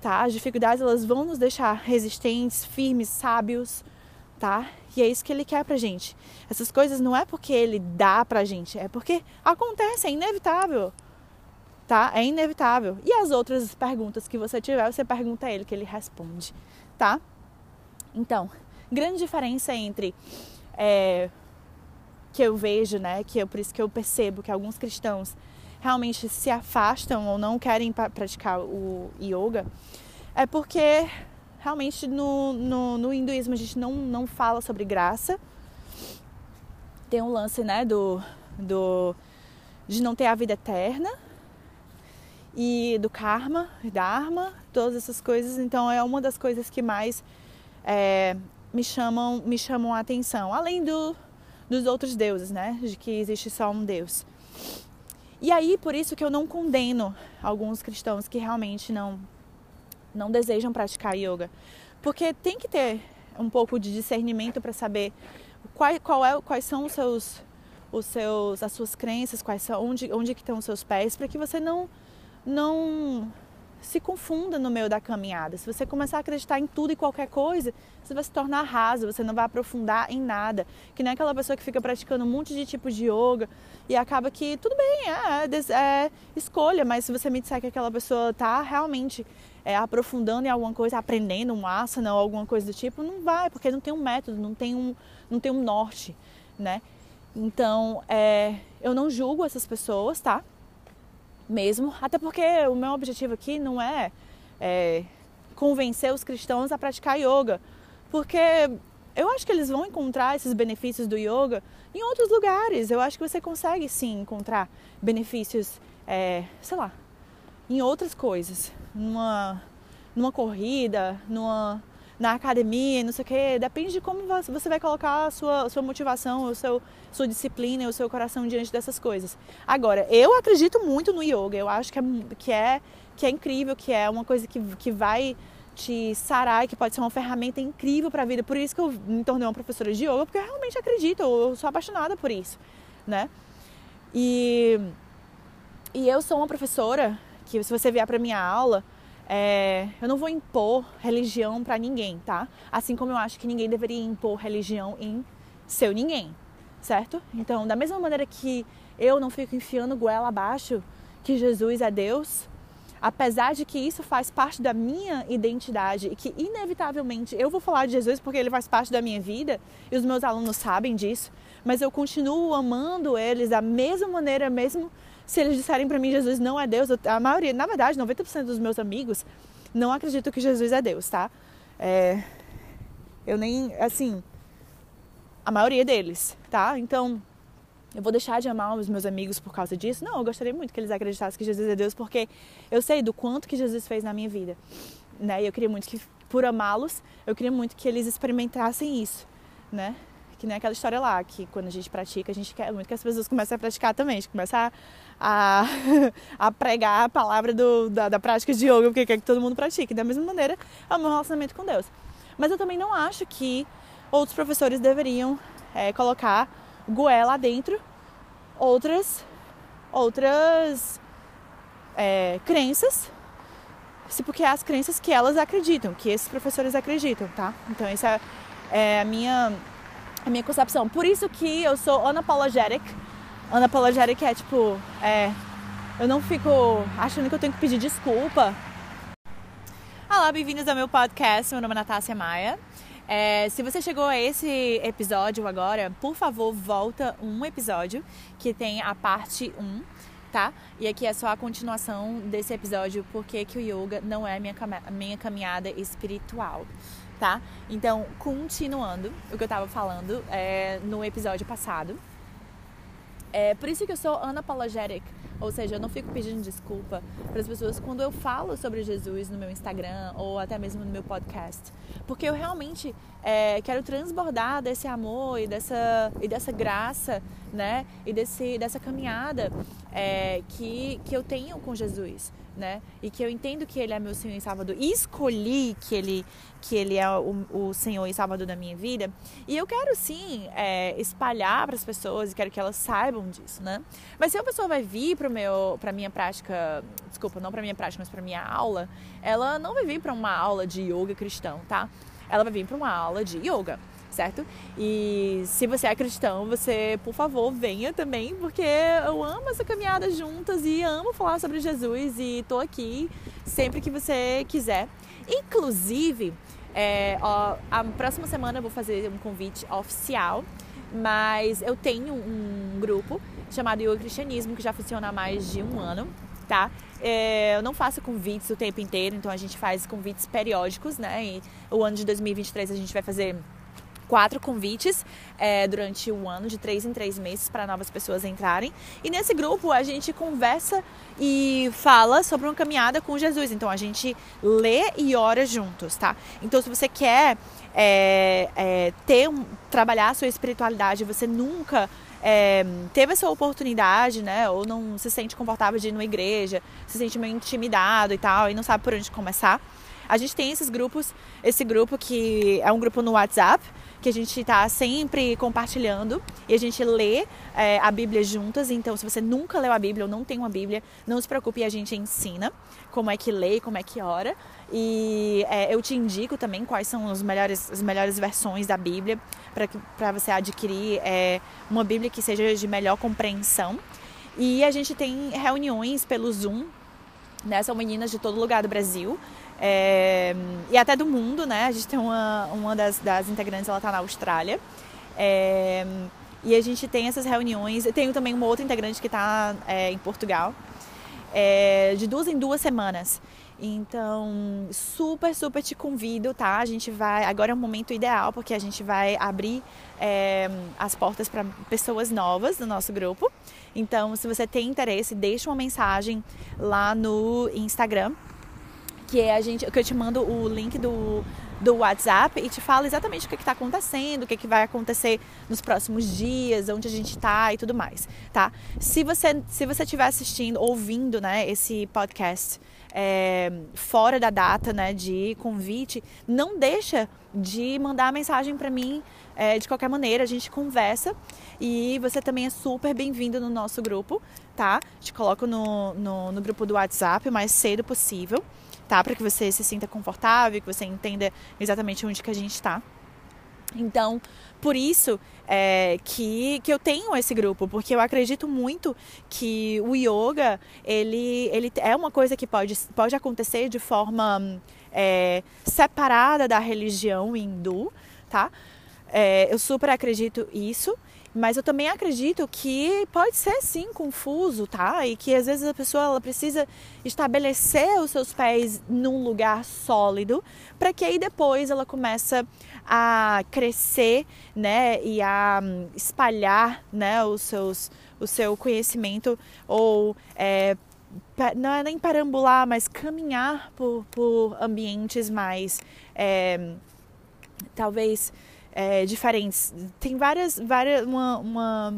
Tá? As dificuldades elas vão nos deixar resistentes, firmes, sábios, tá? E é isso que ele quer pra gente. Essas coisas não é porque ele dá pra gente, é porque acontece, é inevitável. Tá? É inevitável. E as outras perguntas que você tiver, você pergunta a ele que ele responde, tá? Então, grande diferença entre é, que eu vejo, né? Que eu, por isso que eu percebo que alguns cristãos realmente se afastam ou não querem praticar o yoga, é porque realmente no, no, no hinduísmo a gente não, não fala sobre graça. Tem um lance, né? Do, do, de não ter a vida eterna. E do karma, da arma, todas essas coisas. Então é uma das coisas que mais é, me, chamam, me chamam a atenção. Além do, dos outros deuses, né? De que existe só um Deus. E aí, por isso que eu não condeno alguns cristãos que realmente não, não desejam praticar yoga. Porque tem que ter um pouco de discernimento para saber qual, qual é, quais são os seus, os seus, as suas crenças, quais são, onde, onde que estão os seus pés, para que você não... não se confunda no meio da caminhada. Se você começar a acreditar em tudo e qualquer coisa, você vai se tornar raso, você não vai aprofundar em nada. Que nem aquela pessoa que fica praticando um monte de tipo de yoga e acaba que, tudo bem, é, é escolha, mas se você me disser que aquela pessoa está realmente é, aprofundando em alguma coisa, aprendendo um asana ou alguma coisa do tipo, não vai, porque não tem um método, não tem um, não tem um norte, né? Então, é, eu não julgo essas pessoas, tá? Mesmo, até porque o meu objetivo aqui não é, é convencer os cristãos a praticar yoga, porque eu acho que eles vão encontrar esses benefícios do yoga em outros lugares. Eu acho que você consegue sim encontrar benefícios, é, sei lá, em outras coisas, numa, numa corrida, numa, na academia, não sei o que, depende de como você vai colocar a sua, sua motivação, a sua, sua disciplina, o seu coração diante dessas coisas. Agora, eu acredito muito no yoga, eu acho que é, que é, que é incrível, que é uma coisa que, que vai te sarar e que pode ser uma ferramenta incrível para a vida. Por isso que eu me tornei uma professora de yoga, porque eu realmente acredito, eu sou apaixonada por isso, né? E, e eu sou uma professora que, se você vier para minha aula, É, eu não vou impor religião para ninguém, tá? Assim como eu acho que ninguém deveria impor religião em seu ninguém, certo? Então, da mesma maneira que eu não fico enfiando goela abaixo que Jesus é Deus, apesar de que isso faz parte da minha identidade e que, inevitavelmente, eu vou falar de Jesus porque ele faz parte da minha vida e os meus alunos sabem disso, mas eu continuo amando eles da mesma maneira, mesmo... Se eles disserem para mim Jesus não é Deus, a maioria, na verdade, noventa por cento dos meus amigos não acreditam que Jesus é Deus, tá? É, eu nem, assim, a maioria deles, tá? Então, eu vou deixar de amar os meus amigos por causa disso? Não, eu gostaria muito que eles acreditassem que Jesus é Deus, porque eu sei do quanto que Jesus fez na minha vida, né? E eu queria muito que, por amá-los, eu queria muito que eles experimentassem isso, né? Que nem aquela história lá, que quando a gente pratica, a gente quer muito que as pessoas comecem a praticar também. A gente começa a, a, a pregar a palavra do, da, da prática de yoga, porque quer que todo mundo pratique. Da mesma maneira, é o meu relacionamento com Deus. Mas eu também não acho que outros professores deveriam é, colocar goela dentro outras, outras é, crenças, porque é as crenças que elas acreditam, que esses professores acreditam, tá? Então essa é a minha, a minha concepção. Por isso que eu sou unapologetic. Unapologetic é tipo, é, eu não fico achando que eu tenho que pedir desculpa. Olá, bem-vindos ao meu podcast, meu nome é Natácia Maia. É, se você chegou a esse episódio agora, por favor, volta um episódio que tem a parte um, tá? E aqui é só a continuação desse episódio, porque que o yoga não é minha, minha caminhada espiritual, tá? Então, continuando o que eu tava falando é, no episódio passado. É por isso que eu sou unapologetic, ou seja, eu não fico pedindo desculpa para as pessoas quando eu falo sobre Jesus no meu Instagram ou até mesmo no meu podcast, porque eu realmente é, quero transbordar desse amor e dessa, e dessa graça, né, e desse, dessa caminhada é, que, que eu tenho com Jesus, né, e que eu entendo que Ele é meu Senhor e Salvador, e escolhi que Ele, que ele é o, o Senhor e Salvador da minha vida, e eu quero sim é, espalhar para as pessoas e quero que elas saibam disso, né? Mas se a pessoa vai vir para meu, para minha prática, desculpa, não para minha prática, mas para minha aula, ela não vai vir para uma aula de yoga cristão, tá? Ela vai vir para uma aula de yoga, certo? E se você é cristão, você, por favor, venha também, porque eu amo essa caminhada juntas e amo falar sobre Jesus e tô aqui sempre que você quiser. Inclusive, é, ó, a próxima semana eu vou fazer um convite oficial, mas eu tenho um grupo chamado Yoga Cristianismo, que já funciona há mais de um ano, tá? É, eu não faço convites o tempo inteiro, então a gente faz convites periódicos, né? E o ano de dois mil e vinte e três a gente vai fazer quatro convites é, durante o ano, de três em três meses, para novas pessoas entrarem. E nesse grupo a gente conversa e fala sobre uma caminhada com Jesus. Então a gente lê e ora juntos, tá? Então se você quer é, é, ter, trabalhar a sua espiritualidade, você nunca É, teve essa oportunidade, né, ou não se sente confortável de ir numa igreja, se sente meio intimidado e tal, e não sabe por onde começar, a gente tem esses grupos, esse grupo que é um grupo no WhatsApp, que a gente está sempre compartilhando e a gente lê é, a Bíblia juntas. Então se você nunca leu a Bíblia ou não tem uma Bíblia, não se preocupe, a gente ensina como é que lê, como é que ora, e é, eu te indico também quais são os melhores, as melhores versões da Bíblia para você adquirir é, uma Bíblia que seja de melhor compreensão. E a gente tem reuniões pelo Zoom, né? São meninas de todo lugar do Brasil é, e até do mundo, né? A gente tem uma, uma das, das integrantes, ela está na Austrália é, e a gente tem essas reuniões. Eu tenho também uma outra integrante que está é, em Portugal é, de duas em duas semanas. Então, super, super te convido, tá? A gente vai... Agora é um momento ideal, porque a gente vai abrir é, as portas para pessoas novas do nosso grupo. Então, se você tem interesse, deixa uma mensagem lá no Instagram, que, é a gente, que eu te mando o link do, do WhatsApp e te falo exatamente o que está acontecendo, o que, que vai acontecer nos próximos dias, onde a gente está e tudo mais, tá? Se você se você estiver assistindo, ouvindo, né, esse podcast... É, fora da data, né, de convite, não deixa de mandar a mensagem para mim é, de qualquer maneira, a gente conversa. E você também é super bem-vindo no nosso grupo, tá? Te coloco no, no, no grupo do WhatsApp o mais cedo possível, tá? Para que você se sinta confortável, que você entenda exatamente onde que a gente está. Então, por isso é, que, que eu tenho esse grupo, porque eu acredito muito que o yoga, ele, ele é uma coisa que pode, pode acontecer de forma é, separada da religião hindu, tá? É, eu super acredito isso, mas eu também acredito que pode ser sim confuso, tá? E que às vezes a pessoa ela precisa estabelecer os seus pés num lugar sólido, para que aí depois ela começa a crescer, né? E a espalhar, né? Os seus, o seu conhecimento, ou é, não é nem perambular, mas caminhar por, por ambientes mais, é, talvez... É, diferentes. Tem várias, várias uma, uma,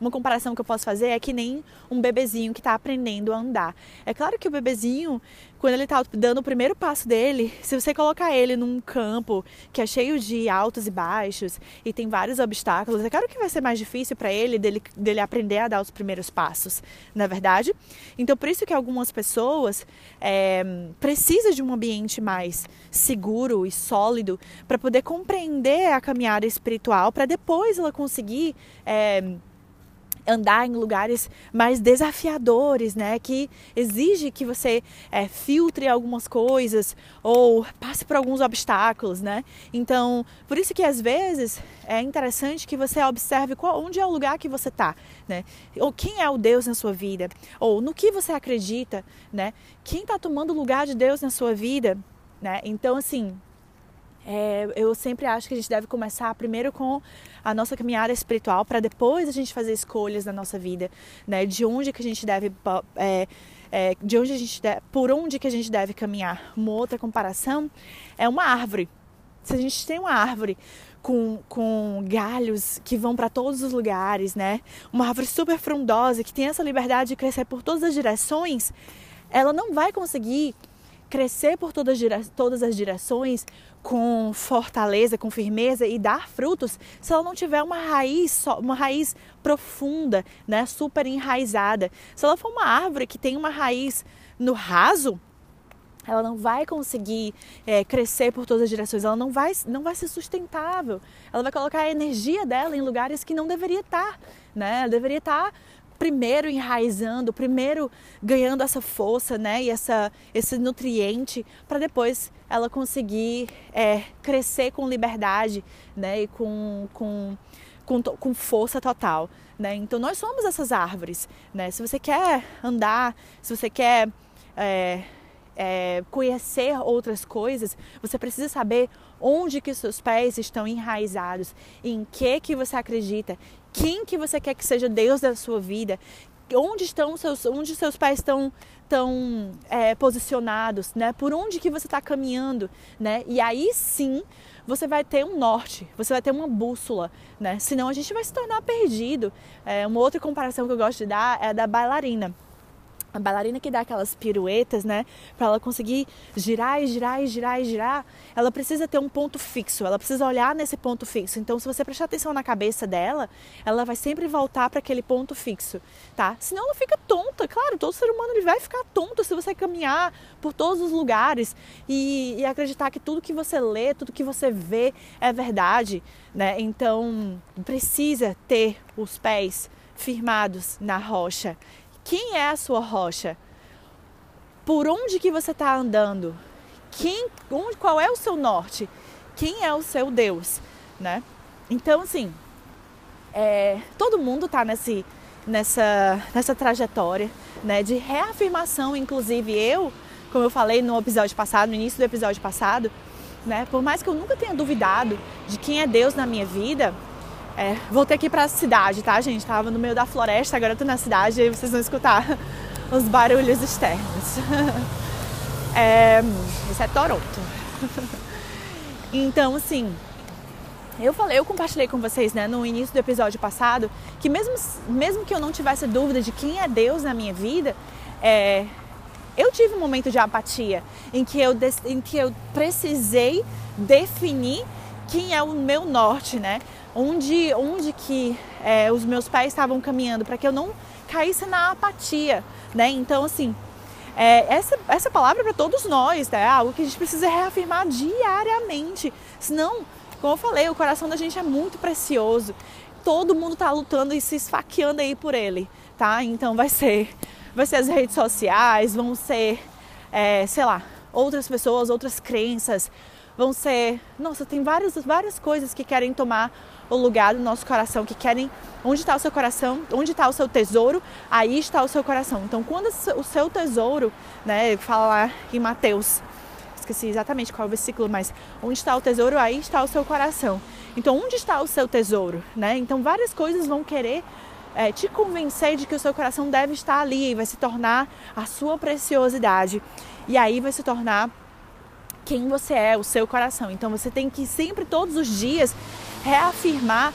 Uma comparação que eu posso fazer é que nem um bebezinho que está aprendendo a andar. É claro que o bebezinho, quando ele está dando o primeiro passo dele, se você colocar ele num campo que é cheio de altos e baixos e tem vários obstáculos, é claro que vai ser mais difícil para ele dele, dele aprender a dar os primeiros passos, na verdade. Então, por isso que algumas pessoas é, precisam de um ambiente mais seguro e sólido para poder compreender a caminhada espiritual, para depois ela conseguir é, andar em lugares mais desafiadores, né? Que exige que você é, filtre algumas coisas ou passe por alguns obstáculos, né? Então, por isso que às vezes é interessante que você observe qual, onde é o lugar que você está, né? Ou quem é o Deus na sua vida, ou no que você acredita, né? Quem está tomando o lugar de Deus na sua vida, né? Então, assim, É, eu sempre acho que a gente deve começar primeiro com a nossa caminhada espiritual para depois a gente fazer escolhas na nossa vida, né? De onde que a gente deve, é, é, de onde a gente deve, por onde que a gente deve caminhar. Uma outra comparação é uma árvore. Se a gente tem uma árvore com, com galhos que vão para todos os lugares, né? Uma árvore super frondosa que tem essa liberdade de crescer por todas as direções, ela não vai conseguir crescer por todas, todas as direções com fortaleza, com firmeza e dar frutos se ela não tiver uma raiz, uma raiz profunda, né, super enraizada. Se ela for uma árvore que tem uma raiz no raso, ela não vai conseguir é, crescer por todas as direções, ela não vai, não vai ser sustentável, ela vai colocar a energia dela em lugares que não deveria estar, né? Ela deveria estar primeiro enraizando, primeiro ganhando essa força, né, e essa, esse nutriente para depois ela conseguir é, crescer com liberdade, né, e com, com, com, com força total, né? Então nós somos essas árvores, né? Se você quer andar, se você quer é, é, conhecer outras coisas, você precisa saber onde que seus pés estão enraizados, em que que você acredita, quem que você quer que seja Deus da sua vida, onde estão seus, onde seus pés estão tão, é, posicionados, né? Por onde que você está caminhando, né? E aí sim você vai ter um norte, você vai ter uma bússola, né? Senão a gente vai se tornar perdido. É, uma outra comparação que eu gosto de dar é a da bailarina. A bailarina que dá aquelas piruetas, né? Para ela conseguir girar e girar e girar e girar, ela precisa ter um ponto fixo, ela precisa olhar nesse ponto fixo. Então, se você prestar atenção na cabeça dela, ela vai sempre voltar para aquele ponto fixo, tá? Senão ela fica tonta, claro, todo ser humano ele vai ficar tonto se você caminhar por todos os lugares e, e acreditar que tudo que você lê, tudo que você vê é verdade, né? Então, precisa ter os pés firmados na rocha. Quem é a sua rocha? Por onde que você está andando? Quem, onde, qual é o seu norte? Quem é o seu Deus, né? Então, assim, é, todo mundo está nesse, nessa, nessa trajetória, né, de reafirmação. Inclusive eu, como eu falei no episódio passado, no início do episódio passado, né, por mais que eu nunca tenha duvidado de quem é Deus na minha vida, É, voltei aqui pra cidade, tá, gente? Tava no meio da floresta, agora eu tô na cidade e vocês vão escutar os barulhos externos. É, isso é Toronto. Então, assim, eu falei, eu compartilhei com vocês, né, no início do episódio passado, que mesmo, mesmo que eu não tivesse dúvida de quem é Deus na minha vida, é, eu tive um momento de apatia em que eu, em que eu precisei definir quem é o meu norte, né? Onde, onde que é, os meus pés estavam caminhando, para que eu não caísse na apatia, né? Então, assim, é, essa, essa palavra é para todos nós, tá? É algo que a gente precisa reafirmar diariamente. Senão, como eu falei, o coração da gente é muito precioso. Todo mundo tá lutando e se esfaqueando aí por ele, tá? Então vai ser, vai ser as redes sociais, vão ser, é, sei lá, outras pessoas, outras crenças. Vão ser, nossa, tem várias, várias coisas que querem tomar o lugar do nosso coração, que querem, onde está o seu coração, onde está o seu tesouro, aí está o seu coração. Então, quando o seu tesouro, né, fala lá em Mateus, esqueci exatamente qual é o versículo, mas onde está o tesouro, aí está o seu coração. Então, onde está o seu tesouro, né? Então, várias coisas vão querer é, te convencer de que o seu coração deve estar ali e vai se tornar a sua preciosidade. E aí vai se tornar quem você é, o seu coração. Então você tem que sempre, todos os dias, reafirmar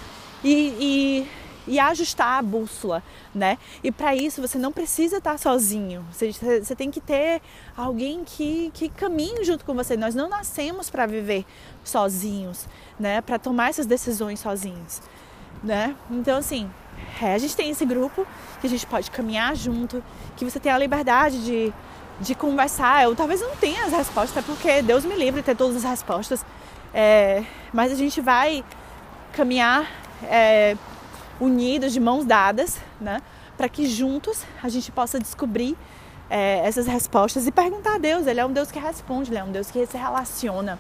e, e, e ajustar a bússola, né? E para isso você não precisa estar sozinho, você, você tem que ter alguém que, que caminhe junto com você. Nós não nascemos para viver sozinhos, né? Para tomar essas decisões sozinhos, né? Então assim, é, a gente tem esse grupo que a gente pode caminhar junto, que você tem a liberdade de, de conversar. Eu talvez não tenha as respostas, porque Deus me livre de ter todas as respostas, é, mas a gente vai caminhar é, unidos, de mãos dadas, né? Para que juntos a gente possa descobrir é, essas respostas e perguntar a Deus. Ele é um Deus que responde, ele é um Deus que se relaciona,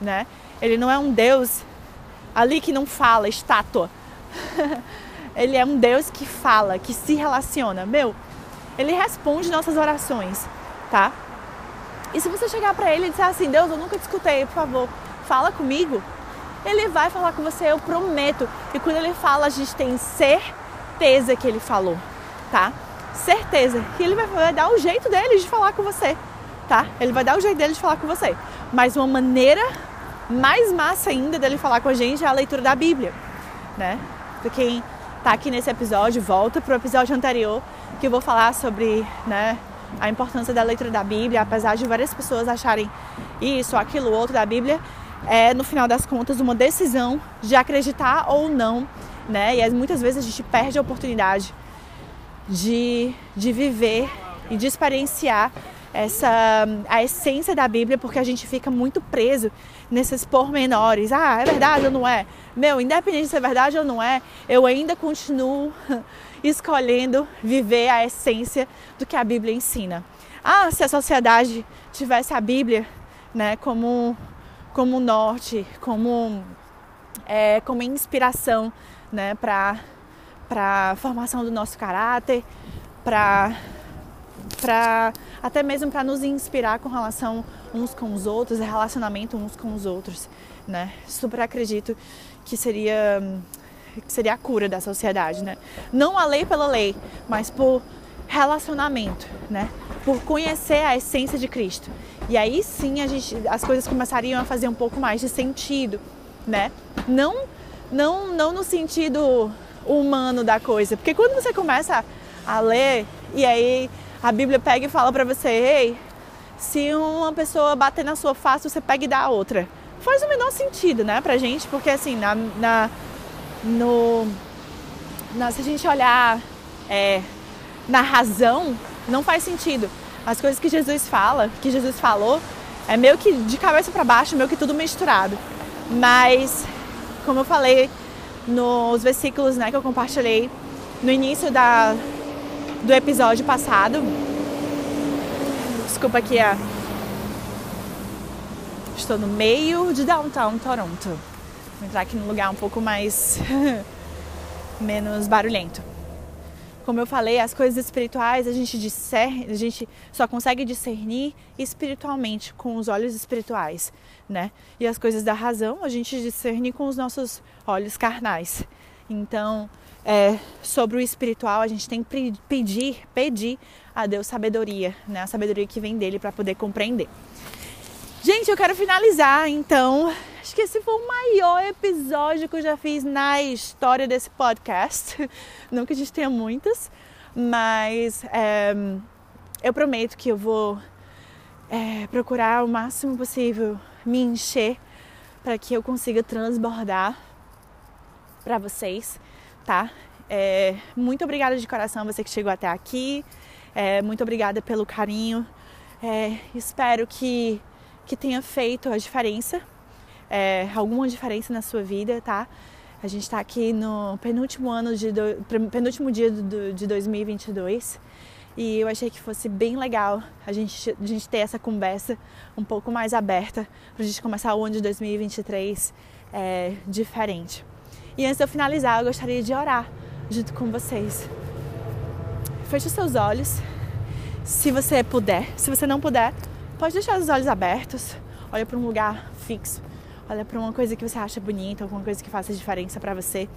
né? Ele não é um Deus ali que não fala, estátua. Ele é um Deus que fala, que se relaciona. Meu, ele responde nossas orações, tá? E se você chegar para ele e disser assim: Deus, eu nunca te escutei, por favor, fala comigo. Ele vai falar com você, eu prometo. E quando ele fala, a gente tem certeza que ele falou, tá? Certeza. E ele vai, vai dar o jeito dele de falar com você, tá? Ele vai dar o jeito dele de falar com você. Mas uma maneira mais massa ainda dele falar com a gente é a leitura da Bíblia, né? Pra quem tá aqui nesse episódio, volta pro episódio anterior, que eu vou falar sobre, né, a importância da leitura da Bíblia. Apesar de várias pessoas acharem isso, aquilo, outro da Bíblia, é, no final das contas, uma decisão de acreditar ou não, né? E muitas vezes a gente perde a oportunidade de, de viver e de experienciar essa, a essência da Bíblia, porque a gente fica muito preso nesses pormenores. Ah, é verdade ou não é? Meu, independente se é verdade ou não é, eu ainda continuo escolhendo viver a essência do que a Bíblia ensina. Ah, se a sociedade tivesse a Bíblia, né, como... como norte, como, é, como inspiração, né, para a formação do nosso caráter, para até mesmo para nos inspirar com relação uns com os outros, relacionamento uns com os outros, né? Super acredito que seria, que seria a cura da sociedade, né? Não a lei pela lei, mas por relacionamento, né? Por conhecer a essência de Cristo. E aí sim a gente, as coisas começariam a fazer um pouco mais de sentido, né? Não, não, não no sentido humano da coisa. Porque quando você começa a ler e aí a Bíblia pega e fala pra você: ei, se uma pessoa bater na sua face, você pega e dá a outra. Faz o menor sentido, né, pra gente? Porque assim, na, na, no, na, se a gente olhar é, na razão, não faz sentido. As coisas que Jesus fala, que Jesus falou, é meio que de cabeça para baixo, meio que tudo misturado. Mas, como eu falei nos versículos, né, que eu compartilhei no início da, do episódio passado. Desculpa aqui, é... estou no meio de Downtown Toronto. Vou entrar aqui num lugar um pouco mais... menos barulhento. Como eu falei, as coisas espirituais a gente discerne, a gente só consegue discernir espiritualmente, com os olhos espirituais, né? E as coisas da razão a gente discerne com os nossos olhos carnais. Então, é, sobre o espiritual, a gente tem que pedir, pedir a Deus sabedoria, né? A sabedoria que vem dele para poder compreender. Gente, eu quero finalizar, então. Acho que esse foi o maior episódio que eu já fiz na história desse podcast. Não que a gente tenha muitos, mas é, eu prometo que eu vou é, procurar o máximo possível me encher para que eu consiga transbordar para vocês, tá? É, muito obrigada de coração você que chegou até aqui. É, muito obrigada pelo carinho. É, espero que, que tenha feito a diferença. É, alguma diferença na sua vida, tá? A gente está aqui no penúltimo ano de do, penúltimo dia do, de dois mil e vinte e dois, e eu achei que fosse bem legal a gente, a gente ter essa conversa um pouco mais aberta para a gente começar o ano de dois mil e vinte e três é, diferente. E antes de eu finalizar, eu gostaria de orar junto com vocês. Feche os seus olhos, se você puder. Se você não puder, pode deixar os olhos abertos, olha para um lugar fixo. Olha para uma coisa que você acha bonita, alguma coisa que faça diferença para você,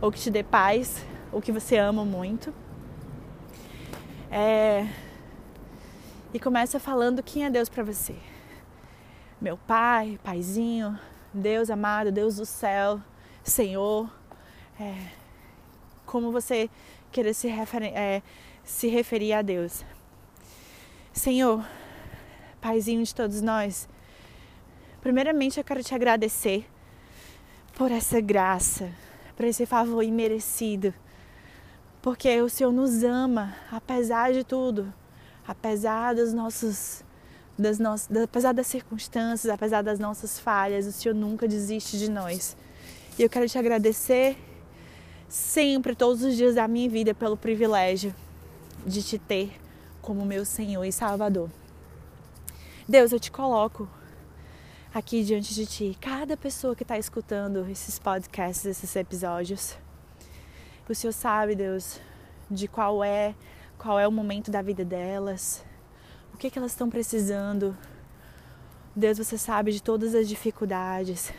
ou que te dê paz, ou que você ama muito. É... E começa falando quem é Deus para você. Meu Pai, Paizinho, Deus amado, Deus do céu, Senhor, é... como você querer se referir, é, se referir a Deus. Senhor, Paizinho de todos nós, primeiramente eu quero te agradecer por essa graça, por esse favor imerecido, porque o Senhor nos ama, apesar de tudo, apesar dos nossos, das nossas, apesar das circunstâncias, apesar das nossas falhas, o Senhor nunca desiste de nós. E eu quero te agradecer sempre, todos os dias da minha vida, pelo privilégio de te ter como meu Senhor e Salvador. Deus, eu te coloco aqui diante de ti, cada pessoa que está escutando esses podcasts, esses episódios. O Senhor sabe, Deus, de qual é, qual é o momento da vida delas, o que, que elas estão precisando. Deus, você sabe de todas as dificuldades,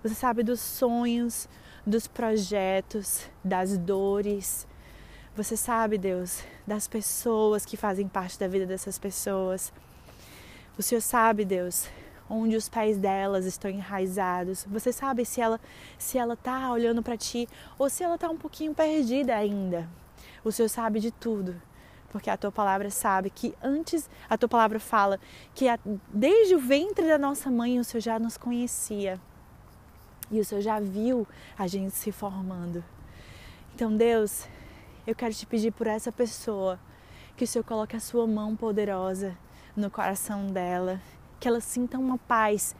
você sabe dos sonhos, dos projetos, das dores. Você sabe, Deus, das pessoas que fazem parte da vida dessas pessoas. O Senhor sabe, Deus, onde os pés delas estão enraizados. Você sabe se ela se ela tá olhando para ti ou se ela tá um pouquinho perdida ainda. O Senhor sabe de tudo, porque a tua palavra sabe que antes, a tua palavra fala que a, desde o ventre da nossa mãe o Senhor já nos conhecia. E o Senhor já viu a gente se formando. Então, Deus, eu quero te pedir por essa pessoa que o Senhor coloque a sua mão poderosa no coração dela, que ela sinta uma paz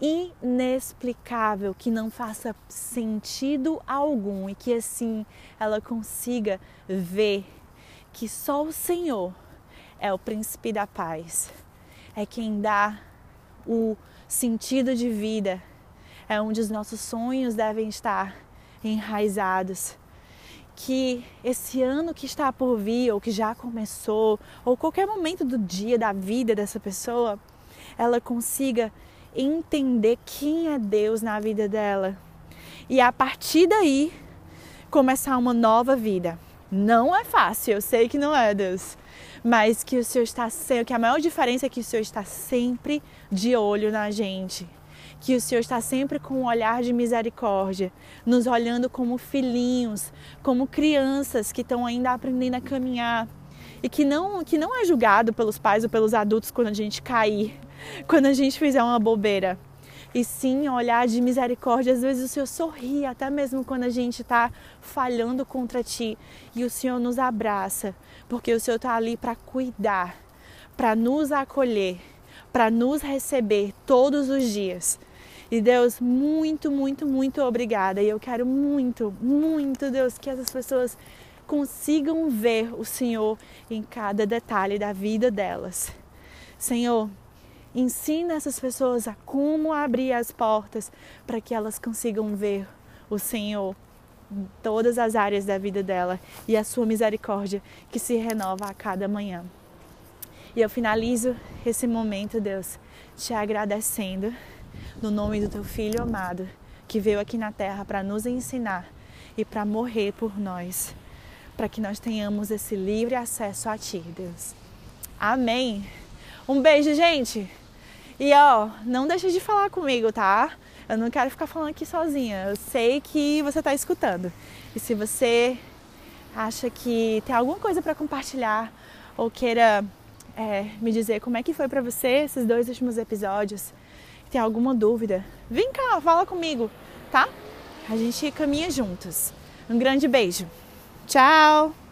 inexplicável, que não faça sentido algum, e que assim ela consiga ver que só o Senhor é o príncipe da paz, é quem dá o sentido de vida, é onde os nossos sonhos devem estar enraizados. Que esse ano que está por vir, ou que já começou, ou qualquer momento do dia, da vida dessa pessoa, ela consiga entender quem é Deus na vida dela. E a partir daí, começar uma nova vida. Não é fácil, eu sei que não é, Deus. Mas que o Senhor está sempre, que a maior diferença é que o Senhor está sempre de olho na gente. Que o Senhor está sempre com um olhar de misericórdia, nos olhando como filhinhos, como crianças que estão ainda aprendendo a caminhar. E que não, que não é julgado pelos pais ou pelos adultos quando a gente cair, quando a gente fizer uma bobeira. E sim, um olhar de misericórdia. Às vezes o Senhor sorri, até mesmo quando a gente está falhando contra ti. E o Senhor nos abraça, porque o Senhor está ali para cuidar, para nos acolher, para nos receber todos os dias. E Deus, muito, muito, muito obrigada. E eu quero muito, muito, Deus, que essas pessoas consigam ver o Senhor em cada detalhe da vida delas. Senhor, ensina essas pessoas a como abrir as portas para que elas consigam ver o Senhor em todas as áreas da vida dela e a sua misericórdia que se renova a cada manhã. E eu finalizo esse momento, Deus, te agradecendo no nome do teu Filho amado, que veio aqui na Terra para nos ensinar e para morrer por nós, para que nós tenhamos esse livre acesso a ti, Deus. Amém! Um beijo, gente! E, ó, não deixa de falar comigo, tá? Eu não quero ficar falando aqui sozinha. Eu sei que você está escutando. E se você acha que tem alguma coisa para compartilhar ou queira... É, me dizer como é que foi pra você esses dois últimos episódios. Tem alguma dúvida? Vem cá, fala comigo, tá? A gente caminha juntos. Um grande beijo. Tchau!